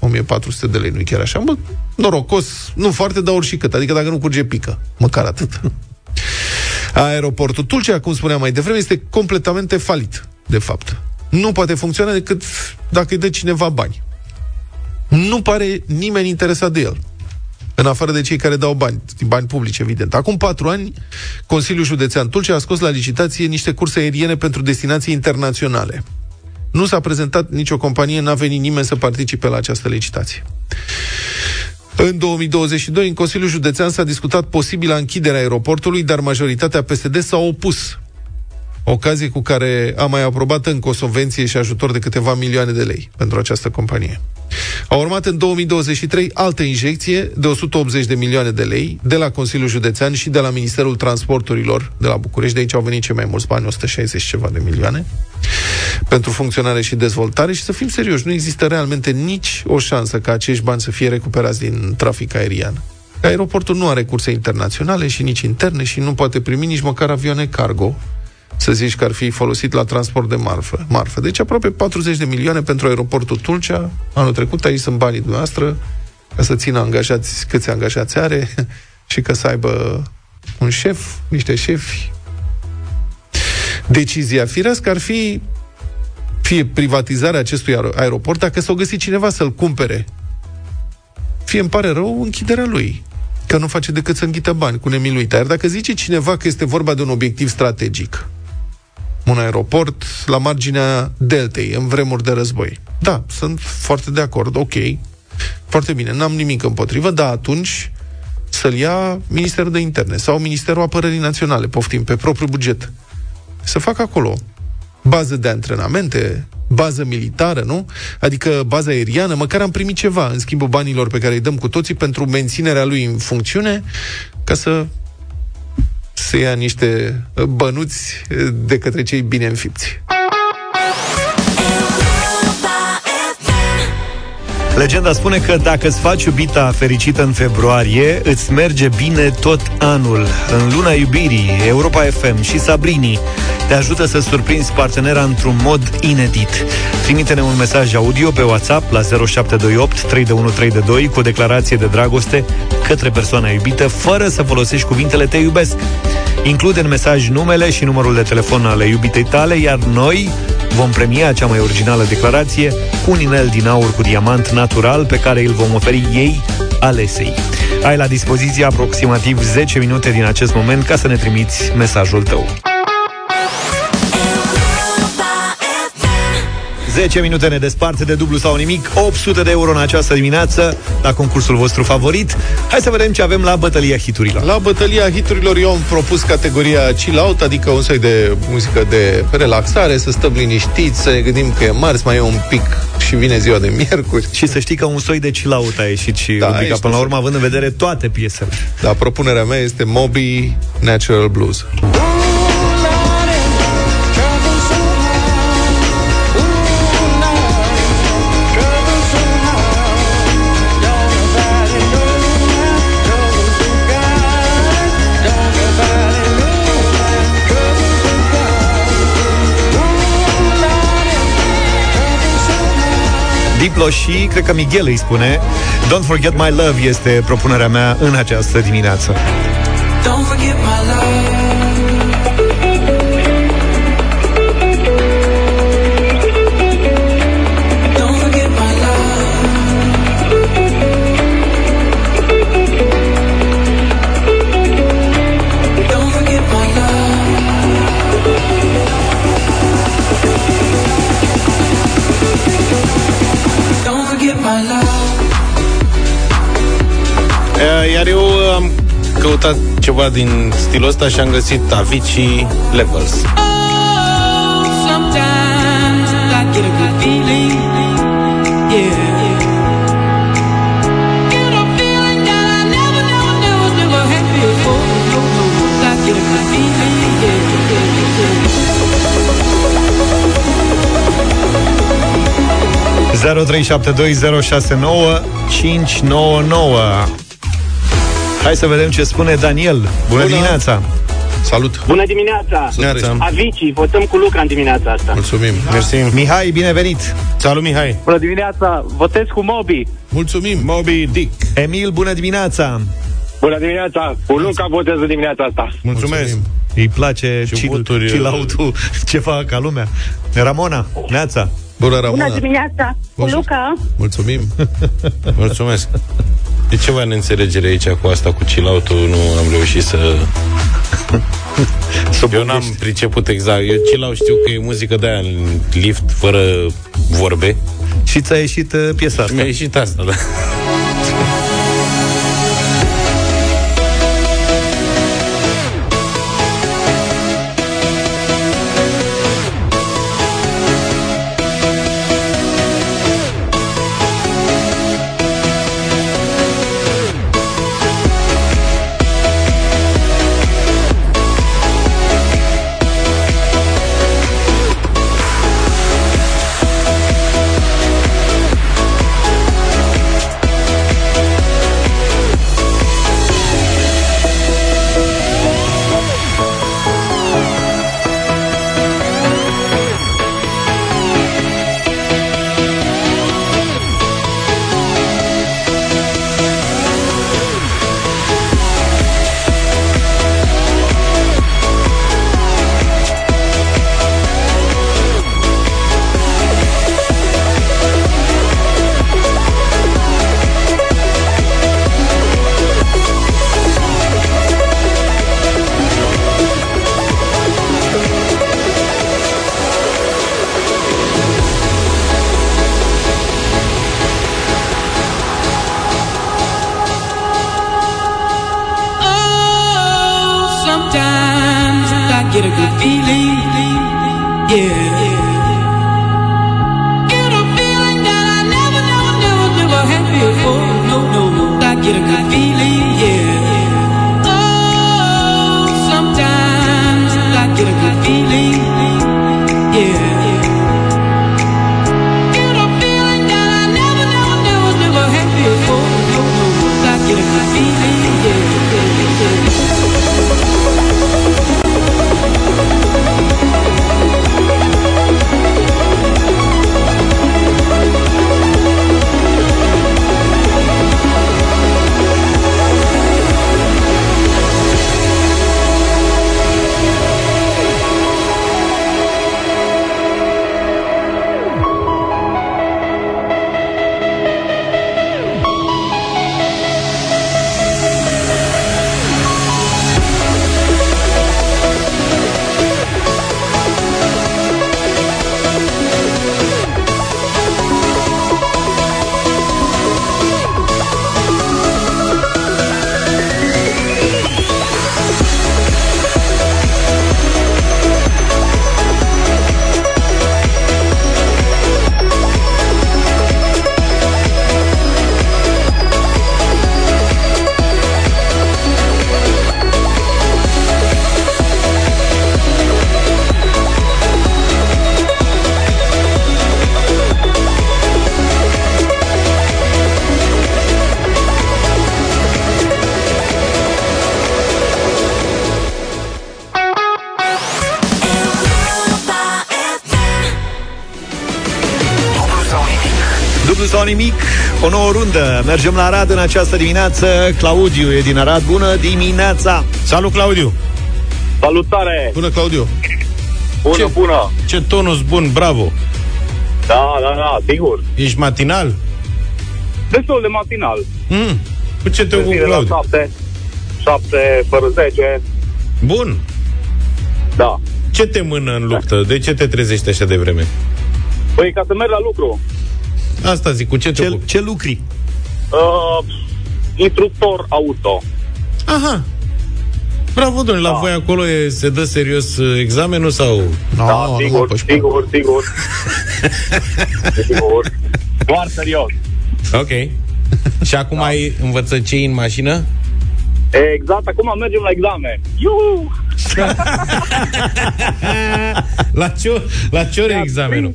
o mie patru sute de lei nu-i chiar așa, mă, norocos, nu foarte, dar oricât, adică dacă nu curge pică, măcar atât. Aeroportul Tulcea, cum spuneam mai devreme, este completamente falit, de fapt. Nu poate funcționa decât dacă îi dă cineva bani. Nu pare nimeni interesat de el, în afară de cei care dau bani, bani publici, evident. Acum patru ani, Consiliul Județean Tulcea a scos la licitație niște curse aeriene pentru destinații internaționale. Nu s-a prezentat nicio companie, n-a venit nimeni să participe la această licitație. În două mii douăzeci și doi, în Consiliul Județean s-a discutat posibilă închiderea aeroportului, dar majoritatea P S D s-a opus. Ocazie cu care a mai aprobat încă o subvenție și ajutor de câteva milioane de lei pentru această companie. A urmat în două mii douăzeci și trei altă injecție de o sută optzeci de milioane de lei de la Consiliul Județean și de la Ministerul Transporturilor de la București. De aici au venit cei mai mulți bani, o sută șaizeci ceva de milioane, pentru funcționare și dezvoltare. Și să fim serioși, nu există realmente nici o șansă ca acești bani să fie recuperați din trafic aerian. Aeroportul nu are curse internaționale și nici interne și nu poate primi nici măcar avioane cargo, să zici că ar fi folosit la transport de marfă. marfă. Deci aproape patruzeci de milioane pentru aeroportul Tulcea. Anul trecut, aici sunt banii dumneavoastră, ca să țină angajați câți angajați are și că să aibă un șef, niște șefi. Decizia firească ar fi fie privatizarea acestui aeroport, dacă s-o găsi cineva să-l cumpere, fie îmi pare rău închiderea lui, că nu face decât să înghită bani cu nemiluita. Iar dacă zice cineva că este vorba de un obiectiv strategic, un aeroport la marginea deltei, în vremuri de război, da, sunt foarte de acord, ok, foarte bine, n-am nimic împotrivă, dar atunci să-l ia Ministerul de Interne sau Ministerul Apărării Naționale, poftim, pe propriul buget, să facă acolo bază de antrenamente, bază militară, nu? Adică baza aeriană, măcar am primit ceva în schimbul banilor pe care îi dăm cu toții pentru menținerea lui în funcțiune, ca să se ia niște bănuți de către cei bine înfipți. Legenda spune că dacă îți faci iubita fericită în februarie, îți merge bine tot anul. În luna iubirii, Europa F M și Sabrina te ajută să surprinzi partenera într-un mod inedit. Trimite-ne un mesaj audio pe WhatsApp la zero șapte doi opt, trei unu trei doi cu o declarație de dragoste către persoana iubită, fără să folosești cuvintele te iubesc. Include în mesaj numele și numărul de telefon ale iubitei tale, iar noi vom premia cea mai originală declarație cu un inel din aur cu diamant natural pe care îl vom oferi ei alesei. Ai la dispoziție aproximativ zece minute din acest moment ca să ne trimiți mesajul tău. zece minute ne desparte de dublu sau nimic, opt sute de euro în această dimineață la concursul vostru favorit. Hai să vedem ce avem la bătălia hiturilor. La bătălia hiturilor eu am propus categoria chill out, adică un soi de muzică de relaxare, să stăm liniștiți, să ne gândim că e marți, mai e un pic și vine ziua de miercuri. Și să știi că un soi de chill out a ieșit și da, rubrica până la urmă, având în vedere toate piesele. Da, propunerea mea este Moby, Natural Blues. Diplo și, cred că Miguel îi spune, Don't Forget My Love este propunerea mea în această dimineață. Don't forget my love. Iar eu am căutat ceva din stilul ăsta și am găsit Avicii, Levels. zero trei șapte doi zero șase nouă cinci nouă nouă. Hai să vedem ce spune Daniel. Bună, Bună. dimineața. Salut. Bună dimineața. Avicii, votăm cu Lucra în dimineața asta. Mulțumim. Mersi. Mihai, binevenit. Salut, Mihai. Bună dimineața. Votez cu Moby. Mulțumim. Moby Dick. Emil, bună dimineața. Bună dimineața. Cu Luca votez în dimineața asta. Mulțumesc. Mulțumim. Îi place chill-out-ul, ceva ca lumea. Ramona, neața. Bună, Ramona. Bună dimineața. Cu Luca. Mulțumim. Mulțumesc. E ceva neînțelegere aici cu asta, cu chill-out-ul, nu am reușit să... Eu n-am priceput exact. Eu chill-out știu că e muzică de-aia în lift, fără vorbe. Și ți-a ieșit uh, piesa asta. Mi-a ieșit asta, da. sau nimic, o nouă rundă. Mergem la Arad în această dimineață. Claudiu e din Arad. Bună dimineața! Salut, Claudiu! Salutare! Bună, Claudiu! Bună, ce, bună! Ce tonus bun, bravo! Da, da, da, sigur! Ești matinal? Destul de matinal. Mm. Cu ce te ocupi, Claudiu? șapte, șapte fără zece. Bun! Da. Ce te mână în luptă? De ce te trezești așa de vreme? Păi, ca să merg la lucru. Asta zic, cu ce te ocupi? Ce lucri? Uh, instructor auto. Aha. Bravo, domnule, da. La voi acolo e, se dă serios examenul sau... Da, no, sigur, sigur, sigur. Sigur. Doar serios. Ok. Și acum da. Ai învățat ce în mașină? Exact, acum mergem la examen. Iuhu! La ce, la ce ori e examenul?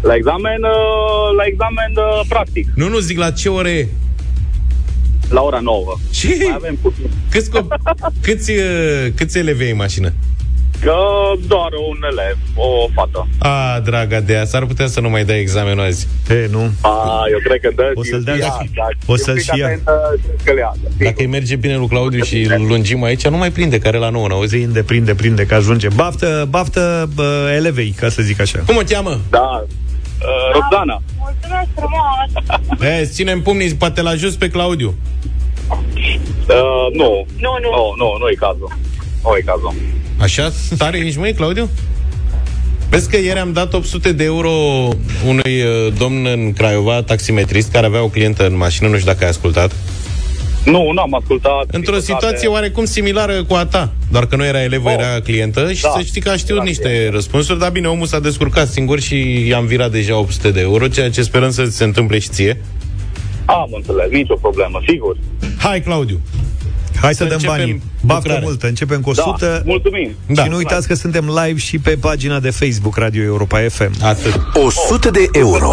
La examen, la examen practic. Nu, nu, zic la ce ore e? La ora nouă. Ce? Mai avem puțin. Câți, câți, câți elevi ai în mașină? Că doar un elev, o fată. A, draga de ea, s-ar putea să nu mai dai examenul azi. E, nu. A, eu cred că dă. O să-l dea dacă... O să-l și ia. Dacă îi merge bine lui Claudiu și îl lungim aici, nu mai prinde, care la nouă, auzi? Prinde, prinde, prinde, că ajunge. Baftă, baftă bă, elevei, ca să zic așa. Cum o cheamă? Da. Uh, Roxana. Mulțumesc frumos. E, ținem pumnii, poate l-a ajuns pe Claudiu. Uh, nu. Nu, nu. Nu, nu, nu e cazul. Nu e cazul. Așa tare ești, măi, Claudiu? Vezi că ieri am dat opt sute de euro unui domn în Craiova, taximetrist, care avea o clientă în mașină, nu știu dacă ai ascultat. Nu, n-am ascultat. Într-o situație de... oarecum similară cu a ta, doar că nu era elevă, oh. era clientă și da. Să știi că a știut niște răspunsuri, dar bine, omul s-a descurcat singur și i-am virat deja opt sute de euro, ceea ce sperăm să se întâmple și ție. Am înțeles, nicio problemă, sigur. Hai, Claudiu! Hai să, să dăm banii. Baftă multă. Începem cu o sută. Da, mulțumim. Și da, nu uitați că suntem live și pe pagina de Facebook Radio Europa F M. Atât. o sută de euro.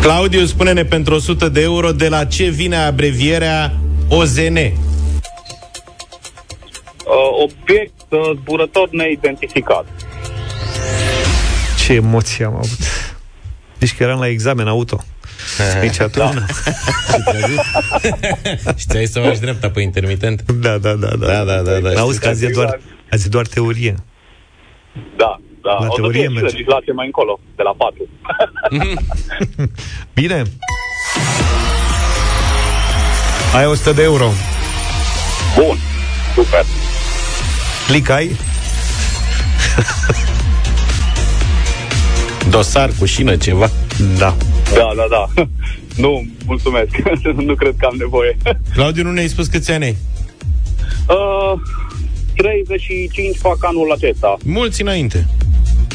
Claudiu, spune-ne pentru o sută de euro de la ce vine abrevierea O Z N? Obiect zburător neidentificat. Ce emoții am avut. Deci că eram la examen auto. Aici atunci. Da. Și ți-ai să faci dreapta pe intermitent. Da, da, da. da, da, da, da, da. Auzi că azi e doar, azi e doar teorie. Da, da. La o teorie merge. Legislație mai încolo, de la patru. Bine. Ai o sută de euro. Bun. Super. Clic ai. Dosar, cușină, ceva. Da. Da, da, da. Nu, mulțumesc. Nu cred că am nevoie. Claudiu, nu ne-ai spus câți ani ai? Uh, treizeci și cinci fac anul acesta. Mulți înainte.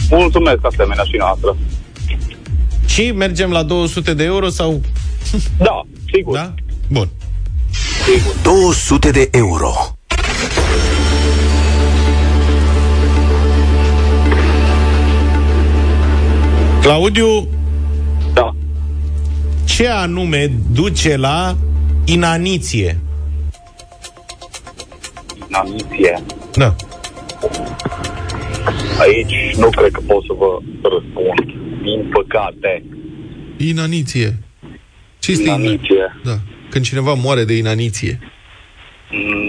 Mulțumesc, asemenea și noastră. Și mergem la două sute de euro sau... Da, sigur. Da? Bun. Sigur. două sute de euro. Claudiu, da. Ce anume duce la inaniție? Inaniție? Da. Aici nu cred că pot să vă răspund. Din păcate. Inaniție. Ce este inaniție? Da. Când cineva moare de inaniție.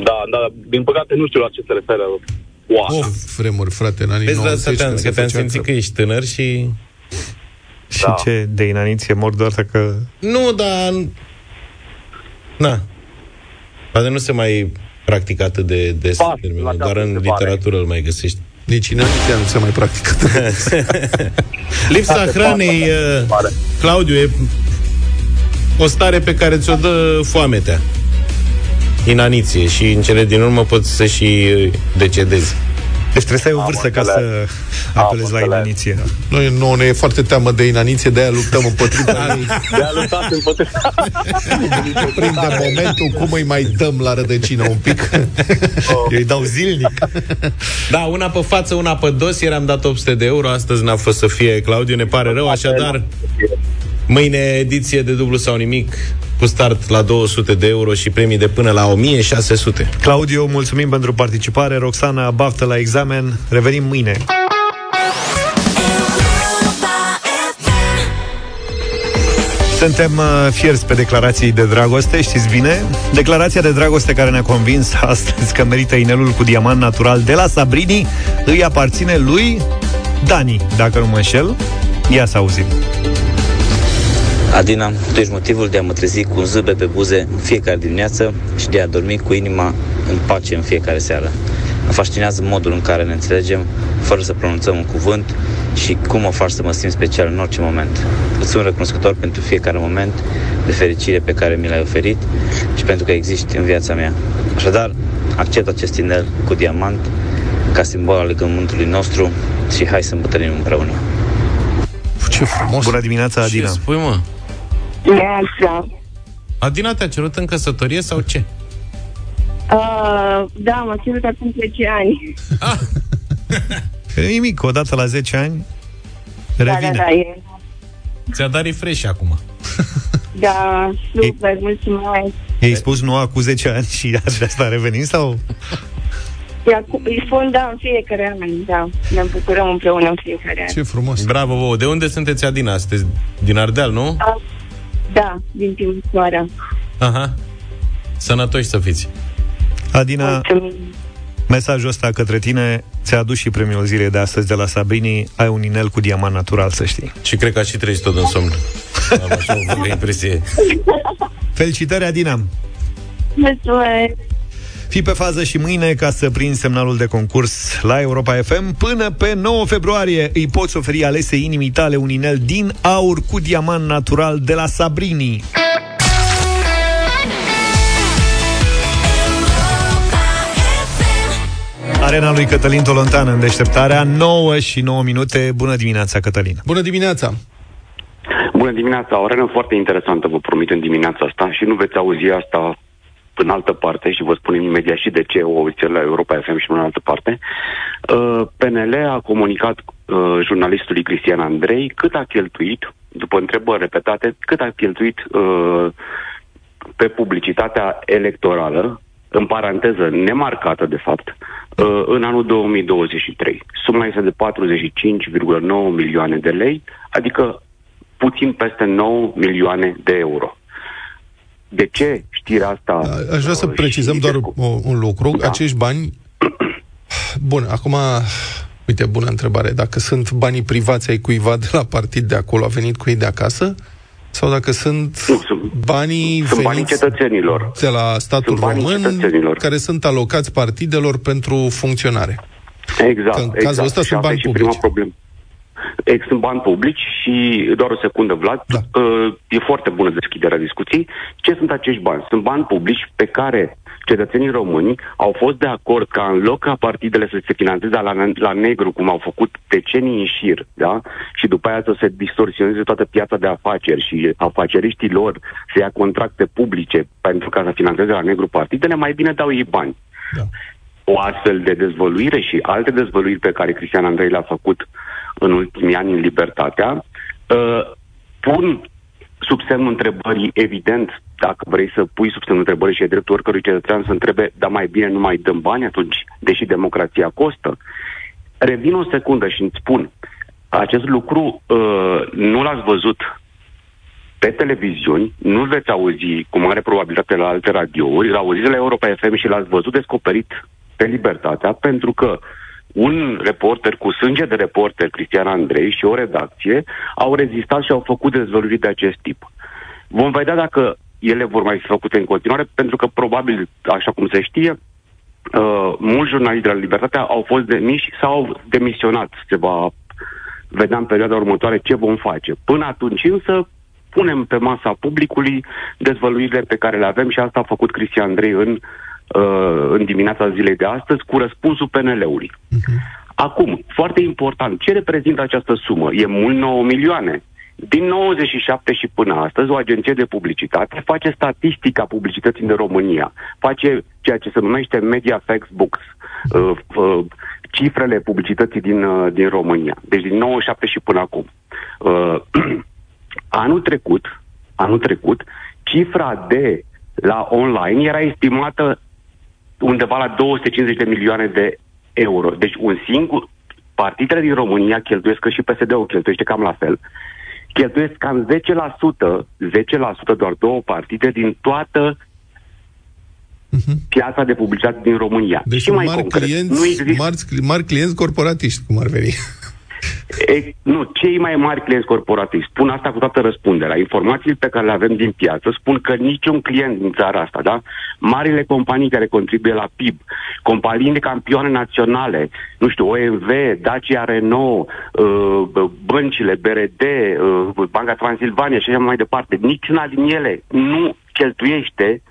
Da, dar din păcate nu știu la ce se referă. Oa. Of, vremuri, frate, în anii nouăzeci. Vezi, da, te-am, că te-am simțit că ești tânăr și... Și da. Ce? De inaniție mor doar dacă... Nu, dar... Na. Poate nu se mai practică atât de des. Doar în literatură îl mai găsești. Deci inaniția nu se mai practică. Lipsa hranei, Claudiu, e o stare pe care ți-o dă foametea. Inaniție. Și în cele din urmă poți să și decedezi. Deci trebuie să ai o vârstă ca să apelezi la inaniție. Noi, nu, ne e foarte teamă de inaniție, de-aia luptăm împotriva ei. De-aia luptăm împotriva ei. Prinde momentul, cum îi mai dăm la rădăcină un pic? Eu îi dau zilnic. Da, una pe față, una pe dos, ieri am dat opt sute de euro, astăzi n-a fost să fie, Claudiu, ne pare rău, așadar... Mâine ediție de dublu sau nimic, cu start la două sute de euro și premii de până la o mie șase sute. Claudiu, mulțumim pentru participare. Roxana, baftă la examen. Revenim mâine. Suntem fierți pe declarații de dragoste, știți bine? Declarația de dragoste care ne-a convins astăzi că merită inelul cu diamant natural de la Sabrina îi aparține lui Dani, dacă nu mă înșel. Ia să auzim. Adina, tu ești motivul de a mă trezi cu un zâmbet pe buze în fiecare dimineață și de a dormi cu inima în pace în fiecare seară. Mă fascinează modul în care ne înțelegem, fără să pronunțăm un cuvânt, și cum o faci să mă simt special în orice moment. Îți sunt recunoscător pentru fiecare moment de fericire pe care mi l-ai oferit și pentru că existi în viața mea. Așadar, accept acest inel cu diamant ca simbol al legământului nostru și hai să îmbătrânim împreună. Ce frumos! Bună dimineața, Adina! Ce spui, mă? Neața! Adina, te-a cerut în căsătorie sau ce? Uh, da, m-a cerut acum zece ani. Ah. Nimic, odată la zece ani revine. Da, da, da, e... Ți-a dat refresh acum. Da, super, e... mulțumesc. I-ai spus nu acum zece ani și de asta revenim sau... Îi spun da în fiecare an, da. Ne bucurăm împreună în fiecare an. Ce frumos. Bravo vouă. De unde sunteți, Adina? Sunteți din Ardeal, nu? Da, da, din Timișoara. Aha. Sănătoși să fiți. Adina, mulțumim. Mesajul ăsta către tine ți-a adus și premiul zilei de astăzi de la Sabrina. Ai un inel cu diamant natural, să știi. Și cred că a și trezit tot în somn. Am așa o bună impresie. Felicitări, Adina. Mulțumesc. Fii pe fază și mâine ca să prinzi semnalul de concurs la Europa F M. Până pe nouă februarie îi poți oferi alese inimii tale un inel din aur cu diamant natural de la Sabrina. Arena lui Cătălin Tolontan în Deșteptarea, nouă și nouă minute. Bună dimineața, Cătălin! Bună dimineața! Bună dimineața! O arenă foarte interesantă, vă promit, în dimineața asta și nu veți auzi asta în altă parte și vă spunem imediat și de ce o auziți la Europa F M și în altă parte. P N L a comunicat jurnalistului Cristian Andrei cât a cheltuit, după întrebări repetate, cât a cheltuit pe publicitatea electorală, în paranteză nemarcată de fapt, în anul două mii douăzeci și trei. Suma este de patruzeci și cinci virgulă nouă milioane de lei, adică puțin peste nouă milioane de euro. De ce știrea asta? A, aș vrea să precizăm doar o, un lucru. Da. Acești bani... Bun, acum... Uite, bună întrebare. Dacă sunt banii privați ai cuiva de la partid de acolo, a venit cu ei de acasă? Sau dacă sunt, nu, sunt banii sunt banii cetățenilor de la statul român care sunt alocați partidelor pentru funcționare. Exact. Că în exact. Cazul ăsta sunt bani publici. Ex, sunt bani publici și, doar o secundă, Vlad, da. E foarte bună deschiderea discuției. Ce sunt acești bani? Sunt bani publici pe care cetățenii români au fost de acord ca în loc ca partidele să se finanțeze la, la negru, cum au făcut decenii în șir, da? Și după aia să se distorsioneze toată piața de afaceri și afaceriștii lor să ia contracte publice pentru ca să finanțeze la negru partidele, mai bine dau ei bani. Da. O astfel de dezvăluire și alte dezvăluiri pe care Cristian Andrei le-a făcut în ultimii ani în Libertatea, uh, pun sub semnul întrebării, evident, dacă vrei să pui sub semnul întrebării și e dreptul oricărui cetățean să întrebe, dar mai bine nu mai dăm bani atunci, deși democrația costă. Revin o secundă și îți spun, acest lucru uh, nu l-ați văzut pe televiziuni, nu-l veți auzi cu mare probabilitate la alte radiouri, l-auziți la Europa F M și l-ați văzut descoperit pe Libertatea, pentru că un reporter cu sânge de reporter, Cristian Andrei, și o redacție au rezistat și au făcut dezvăluiri de acest tip. Vom vedea dacă ele vor mai fi făcute în continuare, pentru că probabil, așa cum se știe, uh, mulți jurnaliști de la Libertatea au fost demiși sau au demisionat. Se va vedea în perioada următoare ce vom face. Până atunci însă punem pe masa publicului dezvăluirile pe care le avem și asta a făcut Cristian Andrei în în dimineața zilei de astăzi cu răspunsul P N L-ului. Uh-huh. Acum, foarte important, ce reprezintă această sumă? E mult nouă milioane. Din nouăzeci și șapte și până astăzi, o agenție de publicitate face statistica publicității în România, face ceea ce se numește Mediafax Books, uh, uh, cifrele publicității din, uh, din România. Deci din nouăzeci și șapte și până acum. Uh, Anul trecut, anul trecut, cifra de la online era estimată undeva la două sute cincizeci de milioane de euro. Deci un singur, partidele din România cheltuiesc, că și P S D-ul cheltuiește cam la fel, cheltuiesc cam zece la sută, zece la sută doar două partide din toată piața de publicitate din România. Deci și mai mari, concret, clienți, nu există... mari, mari clienți corporatiști, cum ar veni. E, nu, cei mai mari clienți corporatiști, spun asta cu toată răspunderea. Informațiile pe care le avem din piață spun că niciun client din țara asta, da? Marile companii care contribuie la P I B, companiile campioane naționale, nu știu, O M V, Dacia, Renault, băncile, B R D, Banca Transilvania și așa mai departe, niciuna din ele nu cheltuiește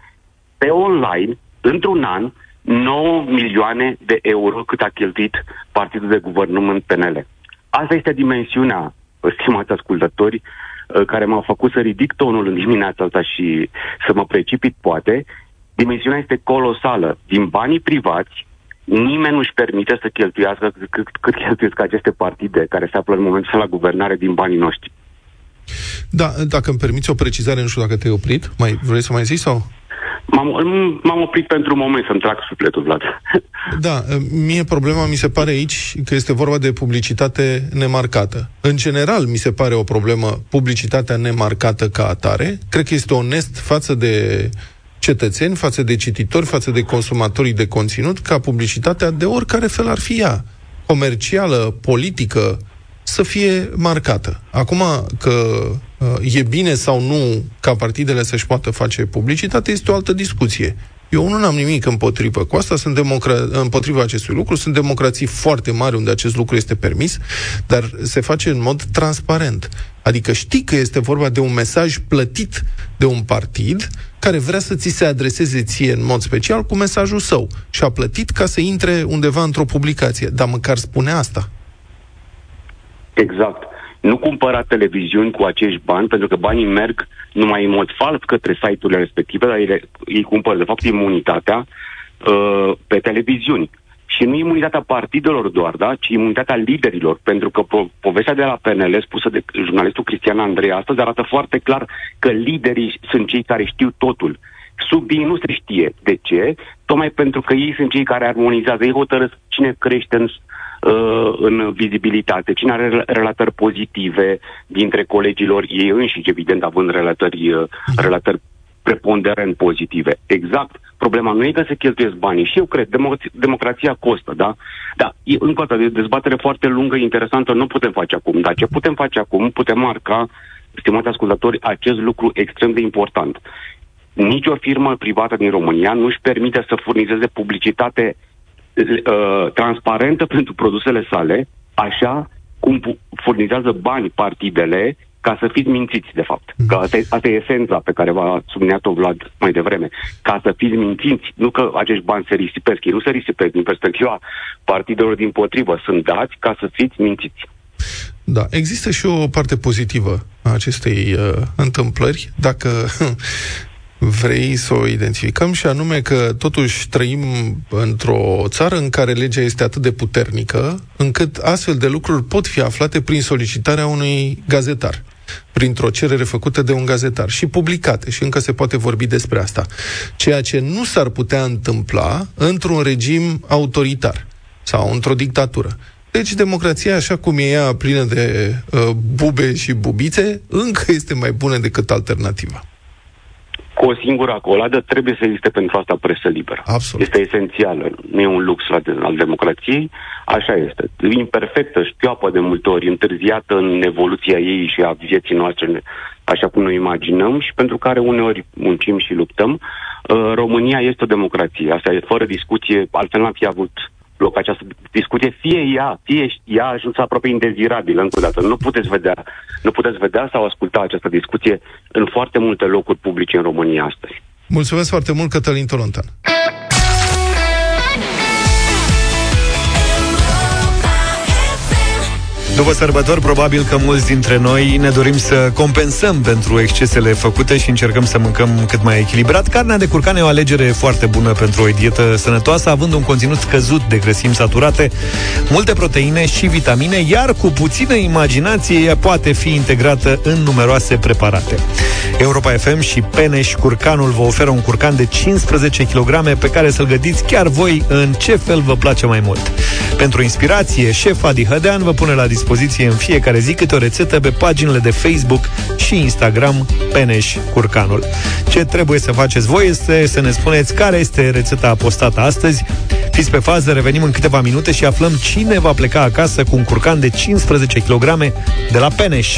pe online, într-un an, nouă milioane de euro cât a cheltuit partidul de guvernământ P N L. Asta este dimensiunea, stimați ascultători, care m-a făcut să ridic tonul în dimineața asta și să mă precipit, poate. Dimensiunea este colosală. Din banii privați, nimeni nu-și permite să cheltuiască cât, cât cheltuiesc aceste partide care se află în momentul la guvernare din banii noștri. Da, dacă îmi permiți o precizare, nu știu dacă te-ai oprit. Mai, vrei să mai zici sau... M-am, m-am oprit pentru un moment să-mi trag sufletul, Vlad. Da, mie problema mi se pare aici că este vorba de publicitate nemarcată. În general, mi se pare o problemă publicitatea nemarcată ca atare. Cred că este onest față de cetățeni, față de cititori, față de consumatorii de conținut, ca publicitatea, de oricare fel ar fi ea, comercială, politică, să fie marcată. Acum că e bine sau nu ca partidele să-și poată face publicitate, este o altă discuție. Eu nu am nimic împotrivă cu asta, sunt democra- împotriva acestui lucru, sunt democrații foarte mari unde acest lucru este permis, dar se face în mod transparent. Adică știi că este vorba de un mesaj plătit de un partid care vrea să ți se adreseze ție în mod special cu mesajul său și a plătit ca să intre undeva într-o publicație, dar măcar spune asta. Exact. Nu cumpăra televiziuni cu acești bani, pentru că banii merg numai în mod fals către site-urile respective, dar ele, ei cumpără, de fapt, imunitatea uh, pe televiziuni. Și nu imunitatea partidelor doar, da, ci imunitatea liderilor, pentru că po- povestea de la P N L spusă de jurnalistul Cristian Andrei astăzi arată foarte clar că liderii sunt cei care știu totul. Sub ei nu se știe. De ce? Tocmai pentru că ei sunt cei care armonizează, ei hotărăsc cine crește în... în vizibilitate, cine are relatări pozitive dintre colegilor ei înșiși, evident, având relatări, relatări preponderent pozitive. Exact. Problema nu e că se cheltuiesc banii. Și eu cred, democ- democrația costă, da? Da, e încă o dată, e o dezbatere foarte lungă, interesantă, nu putem face acum. Dar ce putem face acum? Putem marca, stimați ascultători, acest lucru extrem de important. Nici o firmă privată din România nu își permite să furnizeze publicitate transparentă pentru produsele sale, așa cum furnizează bani partidele, ca să fiți mințiți, de fapt. Că asta e, asta e esența pe care v-a subliniat-o Vlad mai devreme. Ca să fiți mințiți, nu că acești bani se risipesc, ei nu se risipesc din perspectiva partidelor, dimpotrivă, sunt dați ca să fiți mințiți. Da, există și o parte pozitivă a acestei uh, întâmplări, dacă... vrei să o identificăm, și anume că totuși trăim într-o țară în care legea este atât de puternică încât astfel de lucruri pot fi aflate prin solicitarea unui gazetar, printr-o cerere făcută de un gazetar și publicate, și încă se poate vorbi despre asta, ceea ce nu s-ar putea întâmpla într-un regim autoritar sau într-o dictatură. Deci democrația, așa cum e ea plină de uh, bube și bubițe, încă este mai bună decât alternativa. Cu o singură acoladă, trebuie să existe pentru asta presă liberă. Absolut. Este esențială, nu e un lux al democrației, așa este. Imperfectă, știoapă de multe ori, întârziată în evoluția ei și a vieții noastre, așa cum ne imaginăm, și pentru care uneori muncim și luptăm. România este o democrație, asta e fără discuție, altfel n-ar fi avut loc această discuție, fie ea, fie ea a ajuns aproape indezirabilă, încă o dată. Nu puteți vedea, nu puteți vedea sau asculta această discuție în foarte multe locuri publice în România astăzi. Mulțumesc foarte mult, Cătălin Tolontan. După sărbători, probabil că mulți dintre noi ne dorim să compensăm pentru excesele făcute și încercăm să mâncăm cât mai echilibrat. Carnea de curcan e o alegere foarte bună pentru o dietă sănătoasă, având un conținut scăzut de grăsimi saturate, multe proteine și vitamine, iar cu puțină imaginație ea poate fi integrată în numeroase preparate. Europa F M și Peneș Curcanul vă oferă un curcan de cincisprezece kilograme pe care să-l gădiți chiar voi în ce fel vă place mai mult. Pentru inspirație, șef Adi Hădean vă pune la dispoziție în fiecare zi câte o rețetă pe paginile de Facebook și Instagram Peneș Curcanul. Ce trebuie să faceți voi este să ne spuneți care este rețeta postată astăzi. Fiți pe fază, revenim în câteva minute și aflăm cine va pleca acasă cu un curcan de cincisprezece kilograme de la Peneș.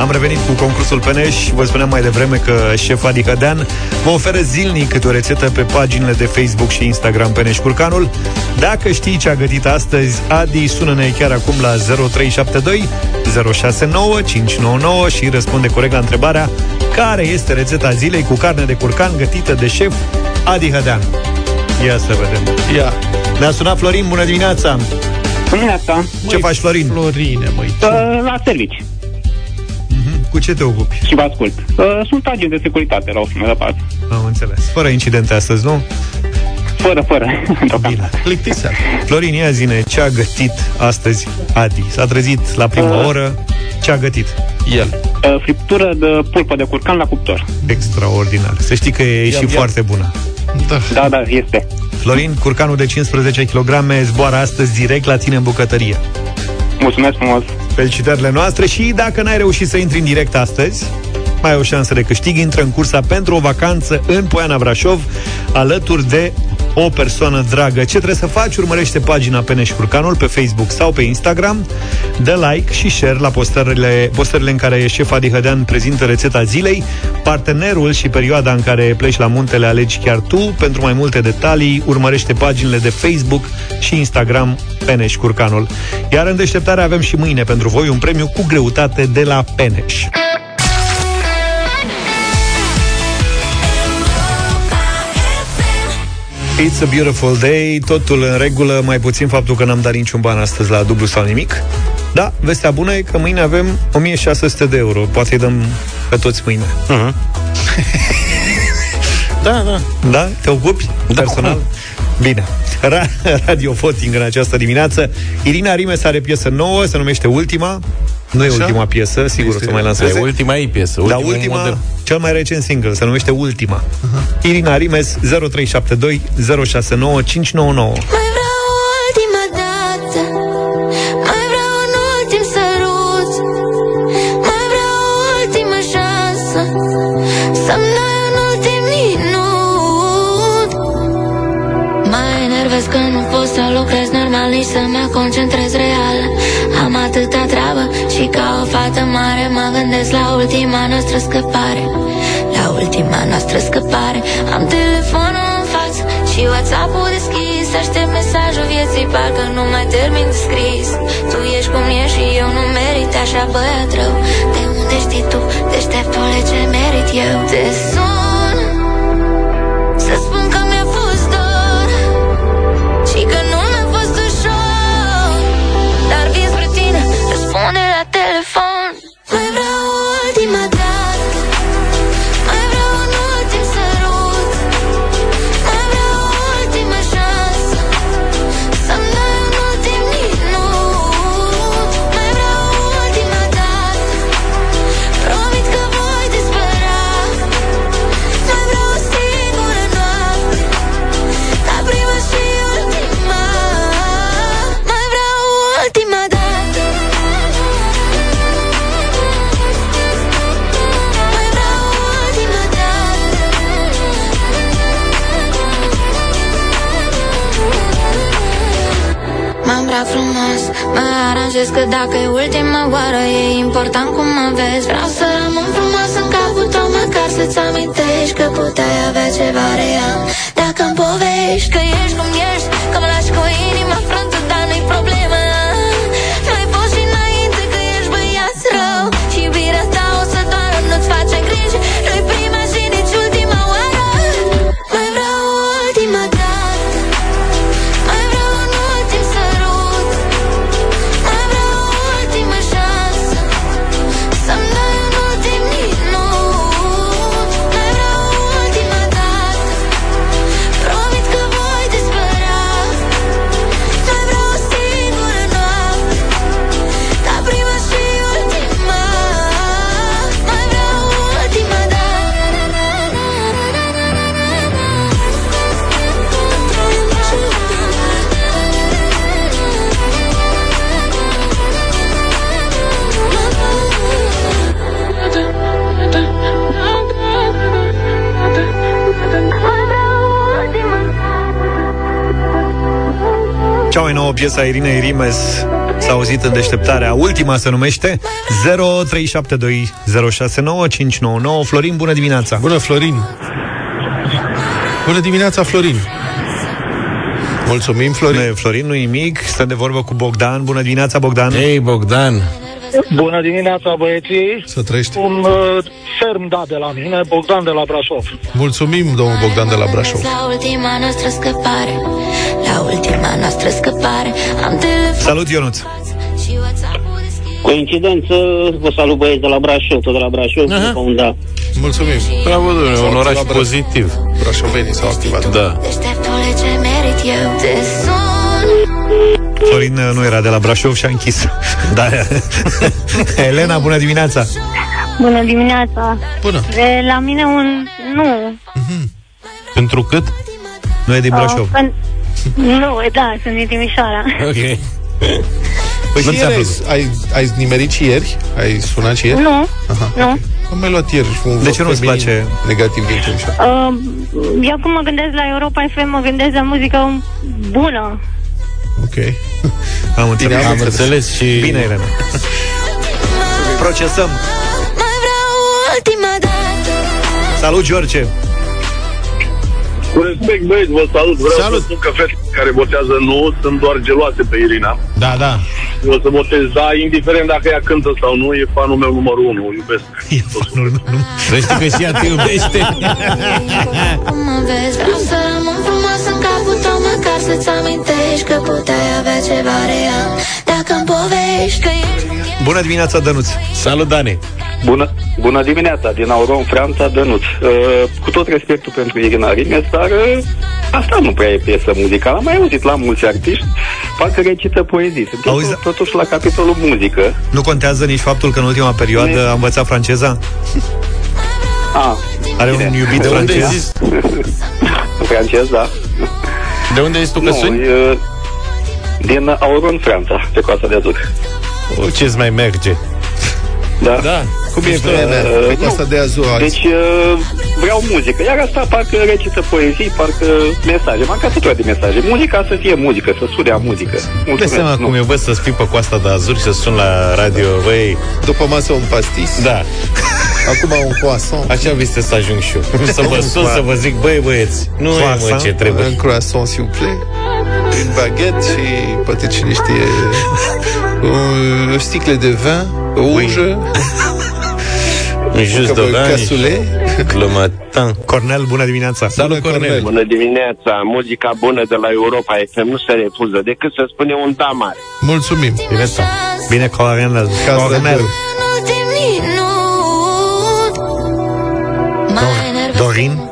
Am revenit cu concursul Peneș. Vă spuneam mai devreme că șef Adi Hădean vă oferă zilnic câte o rețetă pe paginile de Facebook și Instagram Peneș Curcanul. Dacă știi ce a gătit astăzi Adi, sună-ne chiar acum la zero trei șapte doi zero șase nouă cinci nouă nouă și răspunde corect la întrebarea: care este rețeta zilei cu carne de curcan gătită de șef Adi Hădean? Ia să vedem. Ia. Ne-a sunat Florin, bună dimineața. Bună dimineața. Ce măi, faci, Florin? Florine, măi. La servici. Cu ce te ocupi? Și vă ascult. Uh, sunt agent de securitate la o firmă de parte. Am înțeles. Fără incidente astăzi, nu? Fără, fără. Bine. Plictisează. Florin, ia zi-ne ce a gătit astăzi Adi. S-a trezit la prima uh, oră. Ce a gătit el? Uh, friptură de pulpă de curcan la cuptor. Extraordinar. Să știi că e ia, și ia. foarte bună. Da. da, da, este. Florin, curcanul de cincisprezece kilograme zboară astăzi direct la tine în bucătărie. Mulțumesc frumos! Felicitările noastre și dacă n-ai reușit să intri în direct astăzi, mai ai o șansă de câștig, intră în cursa pentru o vacanță în Poiana Brașov, alături de o persoană dragă. Ce trebuie să faci? Urmărește pagina Peneș Curcanul pe Facebook sau pe Instagram, dă like și share la postările, postările în care șef Adi Hădean prezintă rețeta zilei, partenerul și perioada în care pleci la muntele alegi chiar tu. Pentru mai multe detalii, urmărește paginile de Facebook și Instagram Peneș Curcanul. Iar în Deșteptare avem și mâine pentru voi un premiu cu greutate de la Peneș. It's a beautiful day, totul în regulă, mai puțin faptul că n-am dat niciun ban astăzi la dublu sau nimic. Da, vestea bună e că mâine avem o mie șase sute de euro, poate îi dăm pe toți mâine. Uh-huh. Da, da. Da? Te ocupi? Da, personal? Da. Bine. Ra- radio voting în această dimineață. Irina Rimes are piesă nouă, se numește Ultima. Nu așa? E ultima piesă, sigur, este... o să mai lanseze. E ultima ei piesă, ultimul model. Dar ultima, cel mai recent single, se numește Ultima. Uh-huh. Irina Rimes, zero trei șapte doi zero șase nouă cinci nouă nouă. Nici să mă concentrez real. Am atâta treabă și ca o fată mare mă gândesc la ultima noastră scăpare. La ultima noastră scăpare. Am telefonul în față și WhatsApp-ul deschis. Aștept mesajul vieții, parcă nu mai termin de scris. Tu ești cum ești și eu nu merit așa băiat rău. De unde știi tu, deșteptule, ce merit eu? Te sun să spun că mi-a fost dor și că nu pune la telefon. Mai vreau o ultimă dată, mai vreau un ultim sărut, mai vreau o ultimă șansă să-mi dai un ultim minut. Mai vreau o ultimă dată, promit că voi dispărea. Mai vreau o singură noapte, dar prima și ultima. Mai vreau o ultimă dată. Frumos, mă aranjez că dacă e ultima oară e important cum mă vezi. Vreau să rămân frumos în capul tău, măcar să-ți amintești că puteai avea ceva real dacă-mi povești că ești cum ești, că mă lași cu inima frântă, dar nu-i problemă. Mai fost și înainte că ești băiat rău și iubirea ta o să doară, nu-ți face griji. Nu-i prima și nici ultima oară. Mai vreau o ultima Cea mai nouă piesă a Irinei Rimes s-a auzit în Deșteptarea. Ultima se numește zero trei șapte doi zero șase nouă cinci nouă nouă. Florin, bună dimineața! Bună, Florin! Bună dimineața, Florin! Mulțumim, Florin! Ne, Florin nu-i mic, stăm de vorbă cu Bogdan. Bună dimineața, Bogdan! Hei, Bogdan! Bună dimineața, băieții! Să trăiești! Un uh, ferm da de la mine, Bogdan de la Brașov. Mulțumim, domnul Bogdan de la Brașov. La ultima noastră scăpare, la ultima noastră scăpare, am telefon... Salut, Ionuț! Coincidență, vă salut, băieți de la Brașov, tot de la Brașov. Aha. Mulțumim! Bravo, domnule, un oraș pozitiv. Brașovenii s-au activat. Da. Florin nu era de la Brașov și a închis. Da. Elena, bună dimineața. Bună dimineața. Bună. De la mine un nu. Mm-hmm. Pentru cât? Nu e din Brașov. Uh, pen... Nu, da, sunt din Timișoara. Ok. Păi și ieri ai, ai, ai nimerit și ieri? Ai sunat și ieri? Nu. Aha. Nu. Am mai luat ieri un... De ce nu-ți place? Negativ din Timișoara. Uh, eu acum mă gândesc la Europa F M, mă gândesc la muzică bună. Ok. Am înțeles. Bine, am înțeles și... Bine, Elena. Procesăm. Salut, George! Cu respect, băieți, vă salut. Vreau salut. Să spun că fetele care votează nu sunt doar geloase pe Irina. Da, da. O să votez, da, indiferent dacă ea cântă sau nu, e fanul meu numărul unu, o iubesc. E fanul meu numărul unu. Vrește că și ea te iubește. Bună dimineața, Dănuț! Salut, Dani! Bună, bună dimineața, din Auron, Franța, Dănuț. Uh, cu tot respectul pentru Irina Rimes, dar uh, asta nu prea e piesă muzicală. Am mai auzit la mulți artiști, parcă recită poezii. Auzi, totuși la capitolul muzică. Nu contează nici faptul că în ultima perioadă a învățat franceza? A, are bine. Un iubit francez? Francez, da. De unde ești tu, că suni? Uh, din Auron, Franța, pe coasta de Azuc. O, ce-ți mai merge? Da. Da. Cum e pe coasta de Azuc? Deci uh, vreau muzică. Iar asta parcă recită poezii, parcă mesaje. M-am căsătorat de mesaje. Muzica să fie muzică, să sune a muzică. Dă seama cum e, bă, să spui pe coasta de Azuc și să sun la radio, băi. După masă un pastis. Da. Acum un croissant. Așa viste să ajung și eu. Să vă sun, să vă zic, băi, băieți, nu e, mă, ce trebuie. Un croissant, s'il vous plaît. Un baguette și poate cine știe... O sticle de vin rouge. Un jus de vin. Le matin. Cornel, bună dimineața. Salut, Cornel. Bună dimineața. Muzica bună de la Europa F M nu se refuză decât să spune un da mare. Mulțumim. Bine, Bine Cornel. Cornel. Dorin.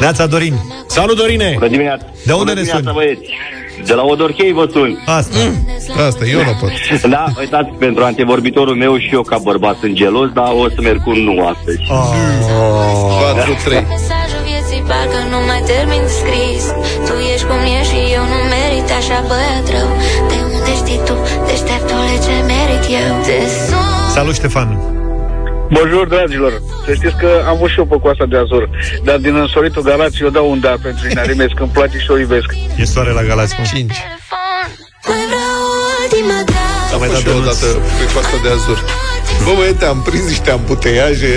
Neața, Dorin. Salut, Dorine. Bună dimineața. De unde ne suni? De la Odorchei vă sun. Asta, mm. Asta, eu nu pot. Da, uitați, pentru antevorbitorul meu și eu ca bărbat sunt gelos, dar o să merg cu un nu astăzi. patru trei. Parcă nu mai termin de scris. Tu ești cum ești și eu nu merit așa, băiat rău. De unde știi tu, deșteaptule, ce merit eu? Salut, Ștefan. Bonjour, dragilor! Să știți că am văzut și eu pe coasta de Azur, dar din însoritul Galați eu dau un da pentru Irina Rimes, că îmi place și o iubesc. E soare la Galați, mă. cinci. S-a mai dat de o dată pe coasta de Azur. Bă, băiete, am prins niște ambuteiaje.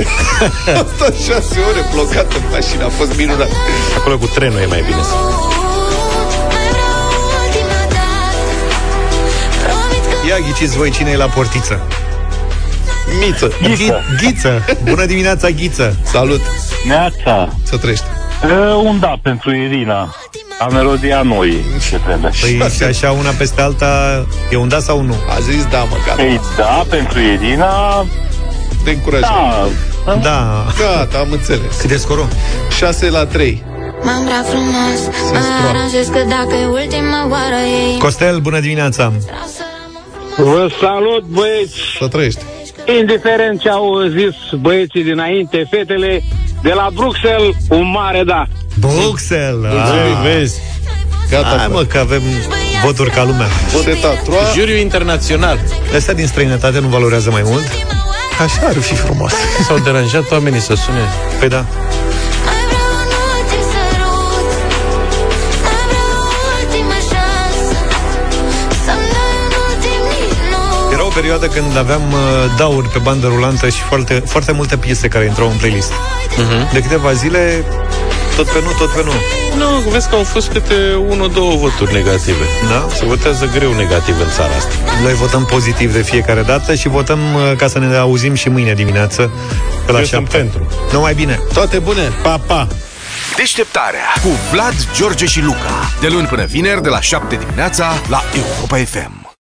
Am stat șase ore blocat în mașină, a fost minunat. Acolo cu trenul e mai bine. Ia ghiciți voi cine e la portiță. Miță. Ghiță. Ghiță. Bună dimineața, Ghiță. Salut. Neața. Să trești. Uh, un da pentru Irina. A melodia noi. Ce trebuie. Păi și așa una peste alta e un da sau un nu? A zis da, măcar. Păi da, pentru Irina. Te încurajăm. Da. Da. Gata, am înțeles. Cât de scorul? șase la trei. M-am vrea frumos. Mă aranjez că dacă e ultima oară ei. Costel, bună dimineața. Vă salut, băieți. Să trăiești. Indiferent ce au zis băieții dinainte, fetele de la Bruxelles, un mare da. Bruxelles, ah. Vezi. Gata, hai, mă, că avem voturi ca lumea. Juriul internațional. Astea din străinătate nu valorează mai mult? Așa ar fi frumos. S-au deranjat oamenii să sune. Păi da. perioadă când aveam uh, dauri pe bandă rulantă și foarte, foarte multe piese care intrau în playlist. Uh-huh. De câteva zile, tot pe nu, tot pe nu. Nu, vezi că au fost câte unu, două voturi negative. Da? Se votează greu negativ în țara asta. Noi votăm pozitiv de fiecare dată și votăm uh, ca să ne auzim și mâine dimineață. Pe la Eu sunt pentru. Numai bine. Toate bune. Pa, pa. Deșteptarea cu Vlad, George și Luca. De luni până vineri, de la șapte dimineața, la Europa F M.